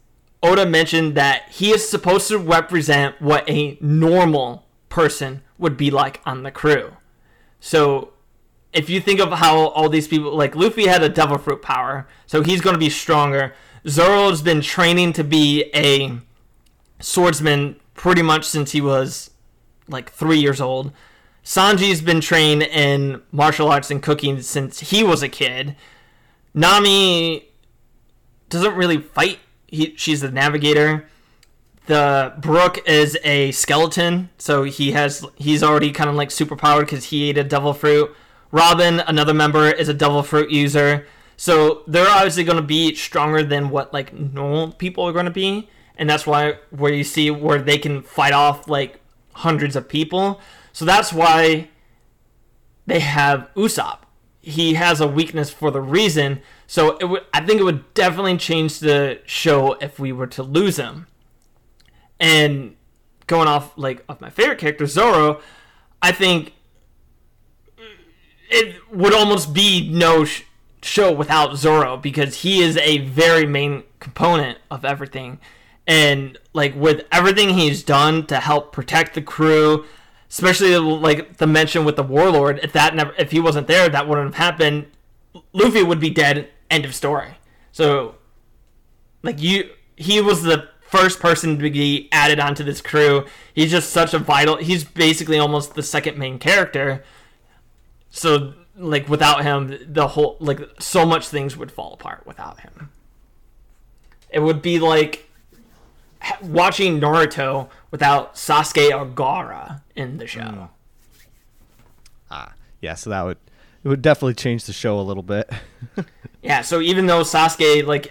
Oda mentioned that he is supposed to represent what a normal person would be like on the crew. So if you think of how all these people, like Luffy had a Devil Fruit power, so he's going to be stronger. Zoro's been training to be a swordsman pretty much since he was like 3 years old. Sanji's been trained in martial arts and cooking since he was a kid. Nami doesn't really fight. She's the navigator. The Brook is a skeleton, so he's already kind of like superpowered because he ate a Devil Fruit. Robin, another member, is a Devil Fruit user, so they're obviously going to be stronger than what like normal people are going to be, and that's why where you see where they can fight off like hundreds of people. So that's why they have Usopp. He has a weakness for the reason. So I think it would definitely change the show if we were to lose him. And going off like of my favorite character, Zoro, I think it would almost be no show without Zoro because he is a very main component of everything. And like with everything he's done to help protect the crew, especially like the mention with the Warlord, if he wasn't there, that wouldn't have happened. Luffy would be dead. End of story. So like he was the first person to be added onto this crew. He's just such a vital, he's basically almost the second main character. So like without him, the whole, like so much things would fall apart without him. It would be like watching Naruto without Sasuke or Gaara in the show. Yeah, so it would definitely change the show a little bit. Yeah, so even though Sasuke like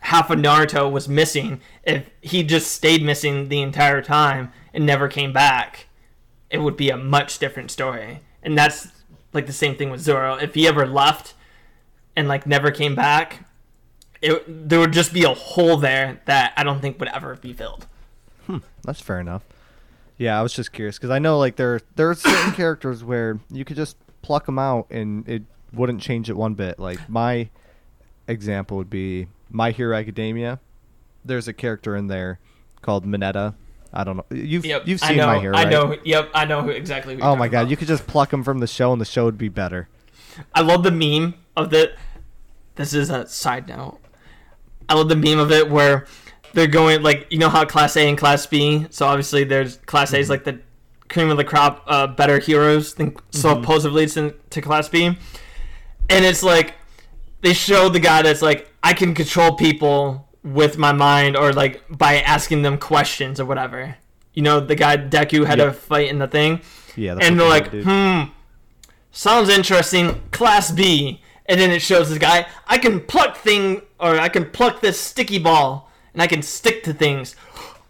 half of Naruto was missing, if he just stayed missing the entire time and never came back, it would be a much different story. And that's like the same thing with Zoro. If he ever left and like never came back, there would just be a hole there that I don't think would ever be filled. That's fair enough. Yeah, I was just curious because I know like there are certain characters where you could just pluck them out and it wouldn't change it one bit. Like my example would be My Hero Academia. There's a character in there called Mineta. I don't know. You've seen My Hero, right? I know. Yep, I know exactly who you're talking about. You could just pluck him from the show and the show would be better. I love the meme of the... This is a side note. I love the meme of it where they're going, like, you know how Class A and Class B, so obviously there's Class A is like the cream of the crop, better heroes, so supposedly it's to Class B. And it's like, they show the guy that's like, I can control people with my mind or like by asking them questions or whatever. You know, the guy Deku had a fight in the thing. Yeah. And they're like, sounds interesting. Class B. And then it shows this guy, I can pluck this sticky ball and I can stick to things.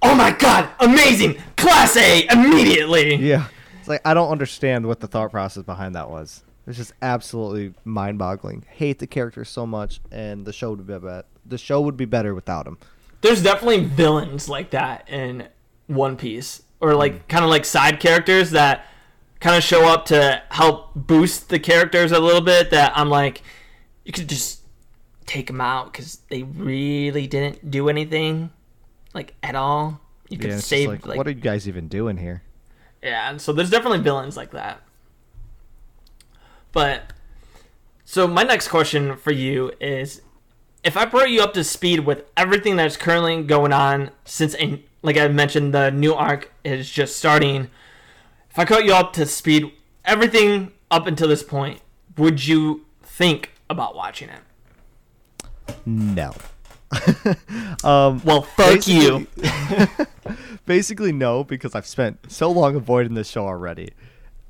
Oh my God. Amazing. Class A immediately. Yeah. It's like, I don't understand what the thought process behind that was. It's just absolutely mind-boggling. Hate the character so much, and the show would be better. The show would be better without him. There's definitely villains like that in One Piece, or like kind of like side characters that kind of show up to help boost the characters a little bit. That I'm like, you could just take them out because they really didn't do anything. like at all. You could save. Like, what are you guys even doing here? Yeah, and so there's definitely villains like that. But so my next question for you is, if I brought you up to speed with everything that's currently going on since, like I mentioned, the new arc is just starting. If I caught you up to speed, everything up until this point, would you think about watching it? No. Well, fuck you. Basically, no, because I've spent so long avoiding this show already.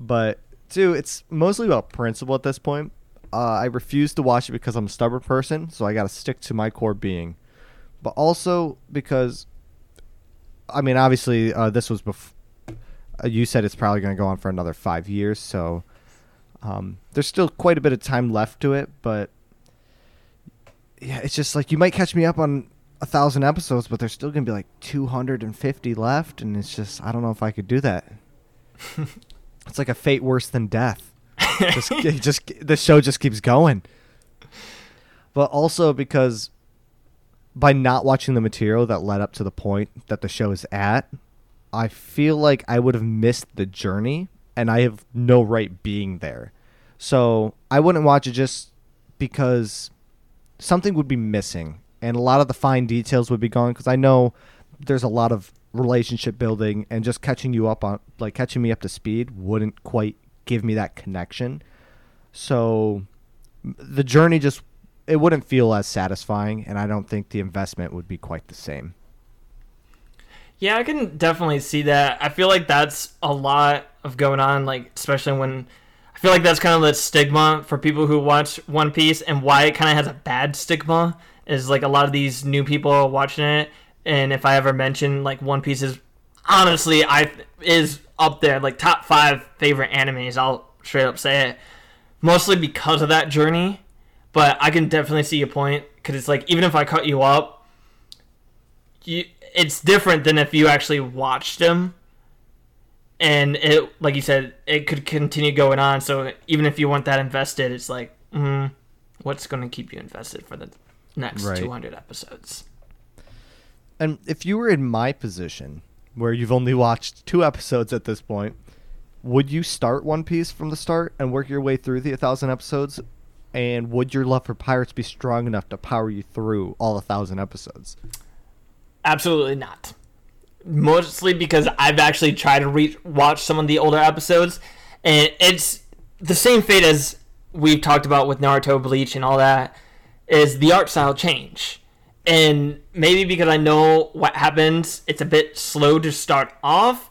But, dude, it's mostly about principle at this point. I refuse to watch it because I'm a stubborn person, so I got to stick to my core being. But also because, I mean, obviously, this was before. You said it's probably going to go on for another 5 years, so there's still quite a bit of time left to it. But, yeah, it's just like you might catch me up on 1,000 episodes, but there's still going to be like 250 left, and it's just, I don't know if I could do that. It's like a fate worse than death. The show just keeps going. But also because by not watching the material that led up to the point that the show is at, I feel like I would have missed the journey, and I have no right being there. So I wouldn't watch it just because something would be missing, and a lot of the fine details would be gone, because I know there's a lot of relationship building, and just catching me up to speed wouldn't quite give me that connection. So the journey just, it wouldn't feel as satisfying, and I don't think the investment would be quite the same. Yeah, I can definitely see that. I feel like that's a lot of going on, like especially when I feel like that's kind of the stigma for people who watch One Piece, and why it kind of has a bad stigma is like a lot of these new people are watching it, and if I ever mention like One Piece is honestly is up there, like top 5 favorite animes, I'll straight up say it, mostly because of that journey. But I can definitely see your point, because it's like even if I cut you up, it's different than if you actually watched them, and it, like you said, it could continue going on. So even if you want that invested, it's like, what's going to keep you invested for the next 200 episodes? And if you were in my position, where you've only watched 2 episodes at this point, would you start One Piece from the start and work your way through the 1,000 episodes? And would your love for pirates be strong enough to power you through all 1,000 episodes? Absolutely not. Mostly because I've actually tried to watch some of the older episodes, and it's the same fate as we've talked about with Naruto, Bleach, and all that, is the art style change. And maybe because I know what happens, it's a bit slow to start off.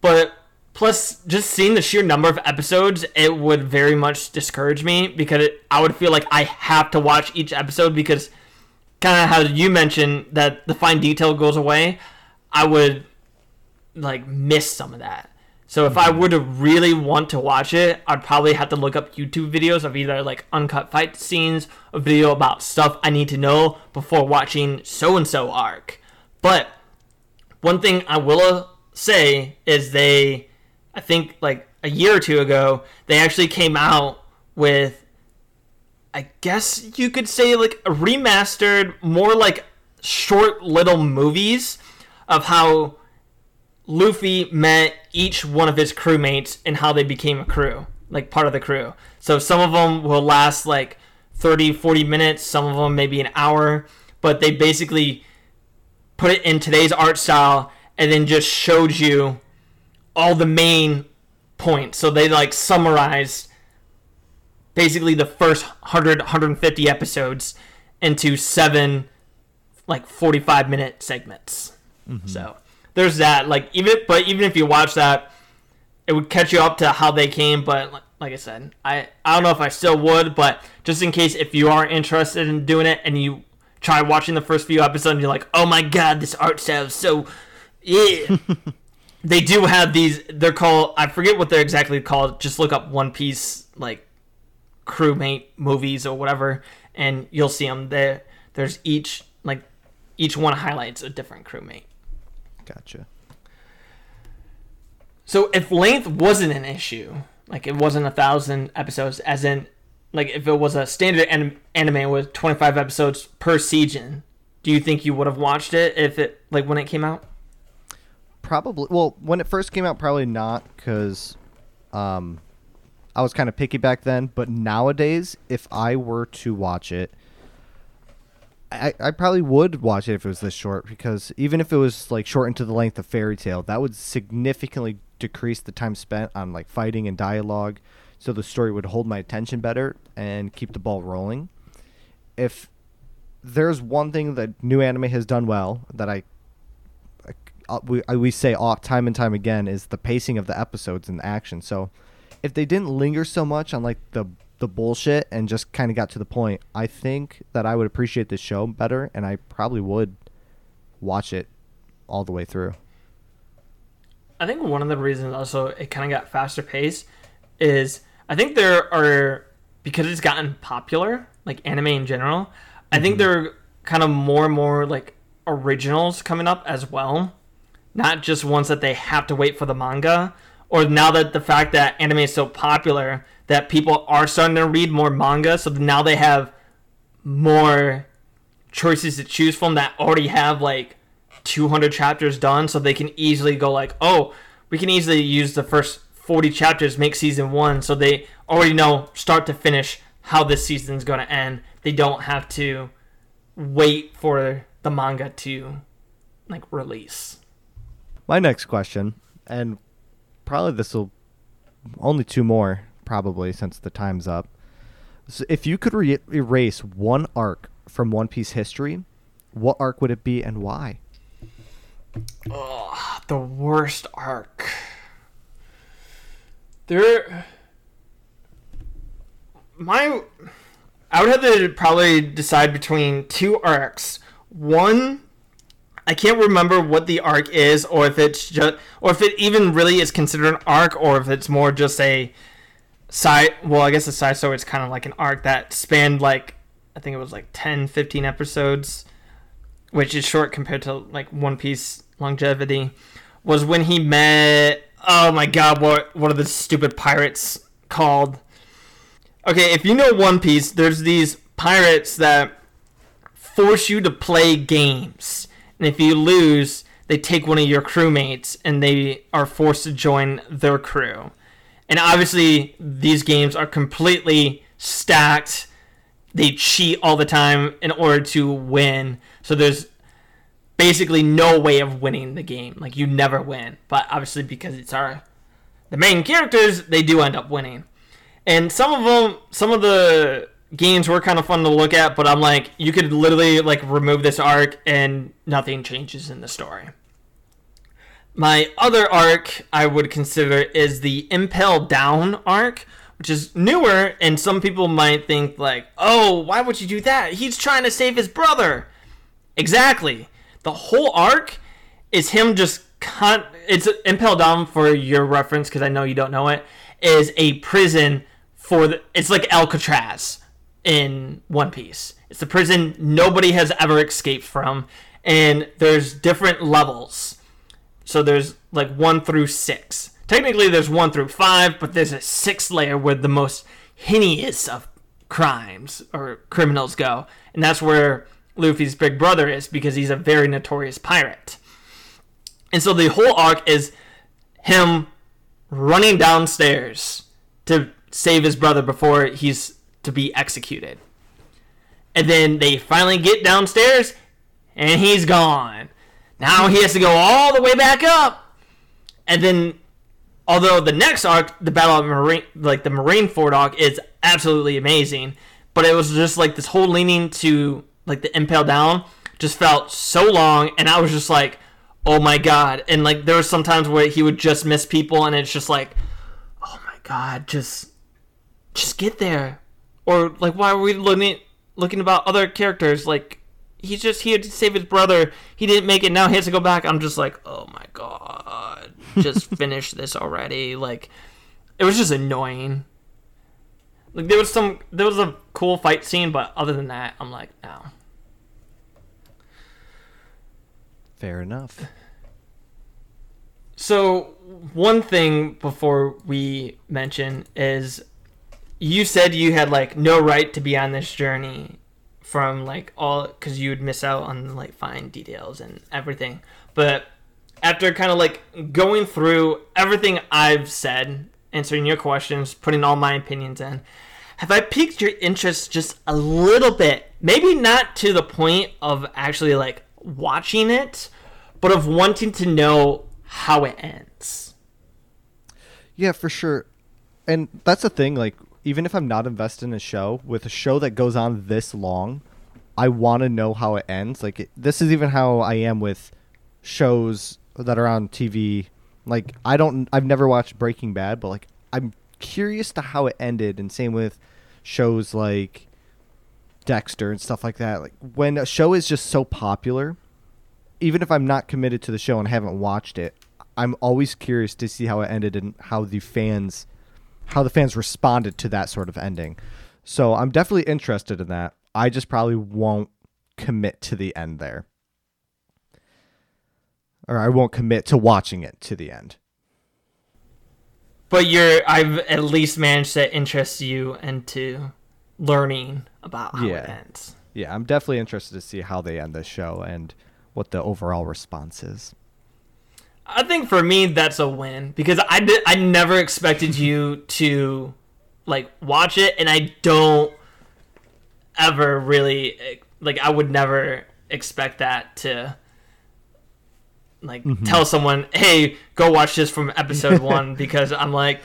But plus, just seeing the sheer number of episodes, it would very much discourage me, because I would feel like I have to watch each episode, because kind of how you mentioned that the fine detail goes away, I would like miss some of that. So if I were to really want to watch it, I'd probably have to look up YouTube videos of either like uncut fight scenes, a video about stuff I need to know before watching so-and-so arc. But one thing I will say is I think like a year or two ago, they actually came out with, I guess you could say like a remastered, more like short little movies of how Luffy met each one of his crewmates and how they became a crew, like part of the crew. So some of them will last like 30, 40 minutes, some of them maybe an hour, but they basically put it in today's art style and then just showed you all the main points. So they like summarized basically the first 100, 150 episodes into 7 like 45-minute segments. Mm-hmm. So there's that, like even if you watch that, it would catch you up to how they came. But like I said, I don't know if I still would, but just in case if you are interested in doing it and you try watching the first few episodes and you're like, oh my god, this art style is so They do have these, they're called, I forget what they're exactly called, just look up One Piece like crewmate movies or whatever and you'll see them. There's each one highlights a different crewmate. Gotcha. So if length wasn't an issue, like it wasn't 1,000 episodes, as in, like if it was a standard anime with 25 episodes per season, Do you think you would have watched it if it, like, when it came out? Probably. Well, when it first came out, probably not, because I was kind of picky back then. But nowadays, if I were to watch it, I probably would watch it if it was this short, because even if it was, like, shortened to the length of Fairy Tail, that would significantly decrease the time spent on, like, fighting and dialogue, so the story would hold my attention better and keep the ball rolling. If there's one thing that new anime has done well that we say time and time again is the pacing of the episodes and the action. So if they didn't linger so much on, like, the bullshit and just kind of got to the point, I think that I would appreciate this show better, and I probably would watch it all the way through. I think one of the reasons also it kind of got faster paced is I think there are, because it's gotten popular, like anime in general, I think there are kind of more and more, like, originals coming up as well. Not just ones that they have to wait for the manga, or now that the fact that anime is so popular that people are starting to read more manga, so now they have more choices to choose from that already have, like, 200 chapters done, so they can easily go like, oh, we can easily use the first 40 chapters, make season one, so they already know start to finish how this season's going to end. They don't have to wait for the manga to, like, release. My next question, and probably this will only two more, probably, since the time's up. So if you could erase one arc from One Piece history, what arc would it be and why? Oh, the worst arc. I would have to probably decide between two arcs. One, I can't remember what the arc is, or if it's just, or if it even really is considered an arc, or if it's more just a side. Well, I guess a side story is kind of like an arc that spanned, like, I think it was like 10, 15 episodes, which is short compared to, like, One Piece longevity. Was when he met, oh my god, what are the stupid pirates called? Okay, if you know One Piece, there's these pirates that force you to play games. And if you lose, they take one of your crewmates and they are forced to join their crew. And obviously, these games are completely stacked. They cheat all the time in order to win. So there's basically no way of winning the game. Like, you never win. But obviously, because it's the main characters, they do end up winning. And some of the games were kind of fun to look at, but I'm like, you could literally, like, remove this arc and nothing changes in the story. My other arc I would consider is the Impel Down arc, which is newer, and some people might think, like, oh, why would you do that? He's trying to save his brother. Exactly. The whole arc is him just... It's Impel Down, for your reference, because I know you don't know it, is a prison for it's like Alcatraz in One Piece. It's the prison nobody has ever escaped from, and there's different levels. So there's, like, 1 through 6. Technically, there's 1 through 5, but there's a 6th layer where the most heinous of crimes or criminals go, and that's where Luffy's big brother is, because he's a very notorious pirate. And so the whole arc is him running downstairs to save his brother before he's to be executed. And then they finally get downstairs, and he's gone. Now he has to go all the way back up. And then, although the next arc, the Battle of Marine, like the Marineford arc, is absolutely amazing, but it was just like this whole leaning to, like, the Impel Down just felt so long, and I was just like, oh my god. And, like, there were some times where he would just miss people, and it's just like, oh my god, just get there. Or, like, why are we looking about other characters? Like, he's just here to save his brother. He didn't make it. Now he has to go back. I'm just like, oh my god, just finish this already. Like, it was just annoying. Like, there was a cool fight scene, but other than that, I'm like, no. Fair enough. So, one thing before we mention is, you said you had, like, no right to be on this journey from like all, because you would miss out on like fine details and everything. But after kind of like going through everything I've said, answering your questions, putting all my opinions in, have I piqued your interest just a little bit? Maybe not to the point of actually like watching it, but of wanting to know how it ends. Yeah, for sure. And that's the thing, like, even if I'm not invested in a show, with a show that goes on this long, I want to know how it ends. Like, this is even how I am with shows that are on TV. Like, I've never watched Breaking Bad, but like, I'm curious to how it ended, and same with shows like Dexter and stuff like that. Like, when a show is just so popular, even if I'm not committed to the show and haven't watched it, I'm always curious to see how it ended and how the fans responded to that sort of ending. So I'm definitely interested in that. I just probably won't commit to the end there, or I won't commit to watching it to the end. But I've at least managed to interest you into learning about how it ends. Yeah, I'm definitely interested to see how they end this show and what the overall response is. I think for me, that's a win, because I never expected you to like watch it, and I don't ever really like. I would never expect that to like tell someone, hey, go watch this from episode one, because I'm like,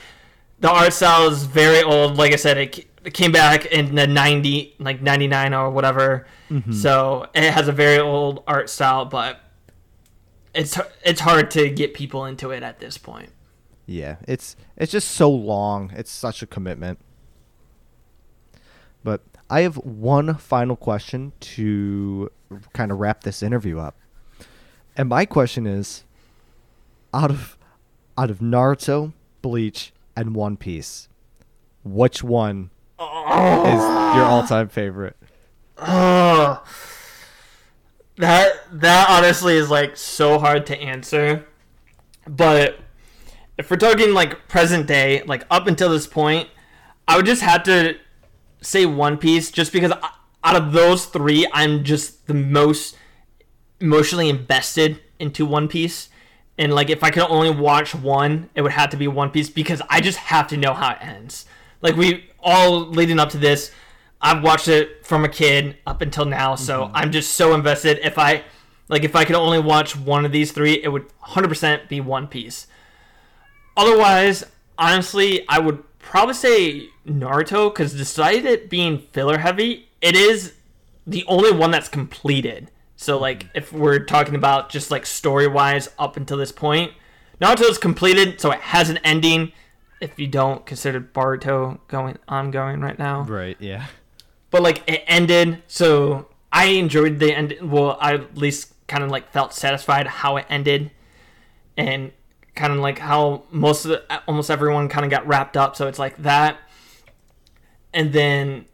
the art style is very old. Like I said, it came back in the 99 or whatever. Mm-hmm. So it has a very old art style, but it's hard to get people into it at this point. Yeah, it's just so long. It's such a commitment. But I have one final question to kind of wrap this interview up. And my question is, out of Naruto, Bleach, and One Piece, which one is your all-time favorite? That honestly is like so hard to answer. But if we're talking like present day, like up until this point, I would just have to say One Piece, just because out of those three, I'm just the most emotionally invested into One Piece, and like if I could only watch one, it would have to be One Piece, because I just have to know how it ends. Like, we all leading up to this, I've watched it from a kid up until now, so I'm just so invested. If I could only watch one of these three, it would 100% be One Piece. Otherwise, honestly, I would probably say Naruto, because despite it being filler heavy, it is the only one that's completed. So, like, if we're talking about just, like, story-wise up until this point, Naruto's completed, so it has an ending, if you don't consider Boruto ongoing right now. Right, yeah. But, like, it ended, so I enjoyed the end. Well, I at least kind of, like, felt satisfied how it ended, and kind of, like, how almost everyone kind of got wrapped up, so it's like that. And then,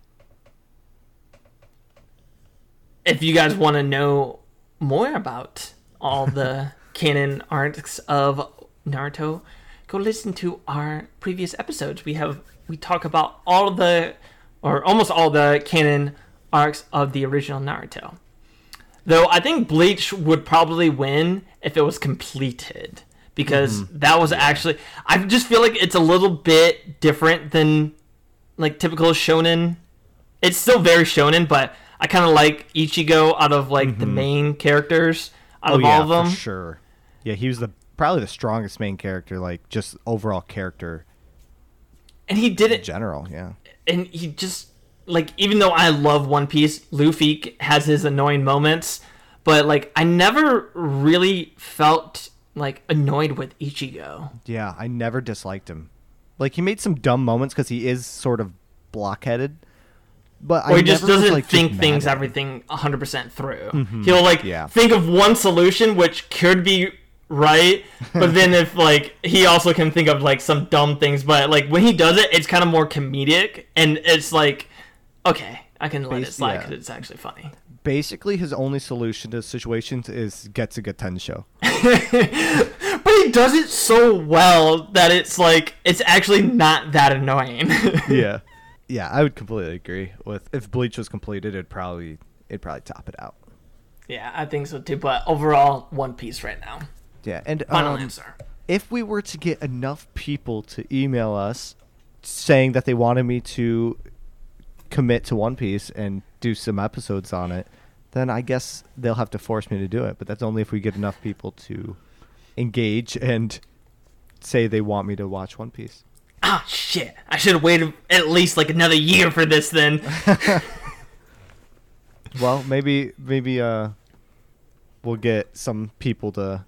if you guys want to know more about all the canon arcs of Naruto, go listen to our previous episodes. We talk about all the, or almost all the canon arcs of the original Naruto. Though I think Bleach would probably win if it was completed, because that was actually, I just feel like it's a little bit different than like typical shonen. It's still very shonen, but I kind of like Ichigo out of like the main characters out of all of them. For sure. Yeah, he was probably the strongest main character, like just overall character. And he did it in general, yeah. And he just, like, even though I love One Piece, Luffy has his annoying moments, but like I never really felt like annoyed with Ichigo. Yeah, I never disliked him. Like, he made some dumb moments because he is sort of blockheaded. But or he just doesn't think things 100% through. He'll think of one solution, which could be right, but then if like he also can think of like some dumb things. But like when he does it, it's kind of more comedic, and it's like, okay, I can let it slide because it's actually funny. Basically, his only solution to situations is Getsuga Tensho. But he does it so well that it's like it's actually not that annoying. Yeah. yeah, I would completely agree with if Bleach was completed, it'd probably top it out. Yeah, I think so too. But overall, One Piece right now. Yeah, and final answer. If we were to get enough people to email us saying that they wanted me to commit to One Piece and do some episodes on it, then I guess they'll have to force me to do it. But that's only if we get enough people to engage and say they want me to watch One Piece. Ah, shit. I should have waited at least like another year for this then. Well, maybe we'll get some people to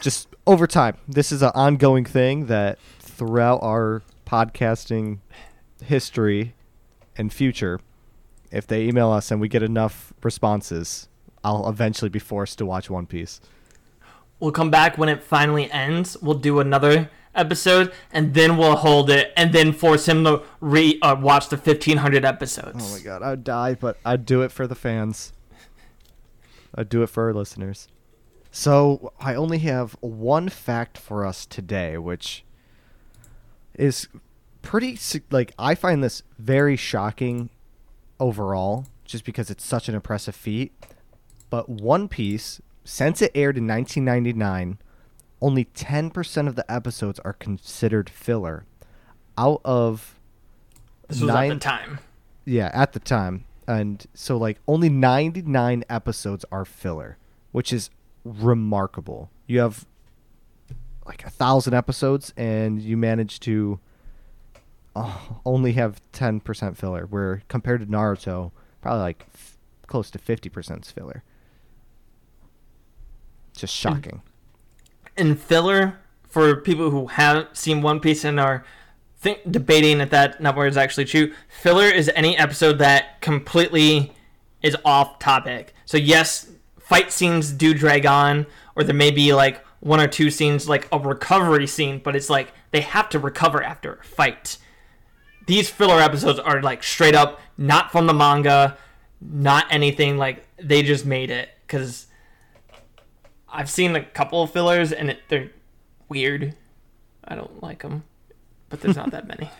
just over time. This is an ongoing thing that throughout our podcasting history and future, if they email us and we get enough responses, I'll eventually be forced to watch One Piece. We'll come back when it finally ends. We'll do another episode, and then we'll hold it, and then force him to watch the 1,500 episodes. Oh my god, I'd die, but I'd do it for the fans. I'd do it for our listeners. So I only have one fact for us today, which is pretty, like, I find this very shocking overall, just because it's such an impressive feat. But One Piece, since it aired in 1999, only 10% of the episodes are considered filler. Out of this was at the time. Yeah, at the time. And so, like, only 99 episodes are filler, which is remarkable. You have, like, 1,000 episodes, and you manage to only have 10% filler, where compared to Naruto, probably, like, close to 50% is filler. Just shocking. And filler, for people who have seen One Piece and are debating if that number is actually true, filler is any episode that completely is off topic. So yes, fight scenes do drag on, or there may be like one or two scenes, like a recovery scene, but it's like they have to recover after a fight. These filler episodes are like straight up not from the manga, not anything, like they just made it, because I've seen a couple of fillers, and they're weird. I don't like them, but there's not that many.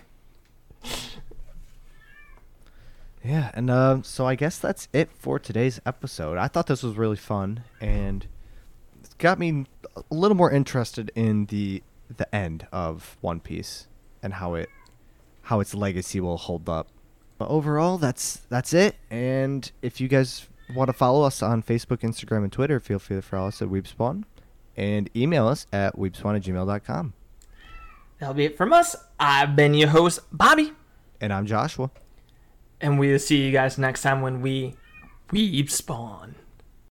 Yeah, and so I guess that's it for today's episode. I thought this was really fun, and it's got me a little more interested in the end of One Piece and how its legacy will hold up. But overall, that's it, and if you guys want to follow us on Facebook, Instagram, and Twitter, feel free to follow us at Weeb Spawn, and email us at weebspawn@gmail.com. That'll be it from us. I've been your host, Bobby. And I'm Joshua. And we'll see you guys next time when we Weeb Spawn.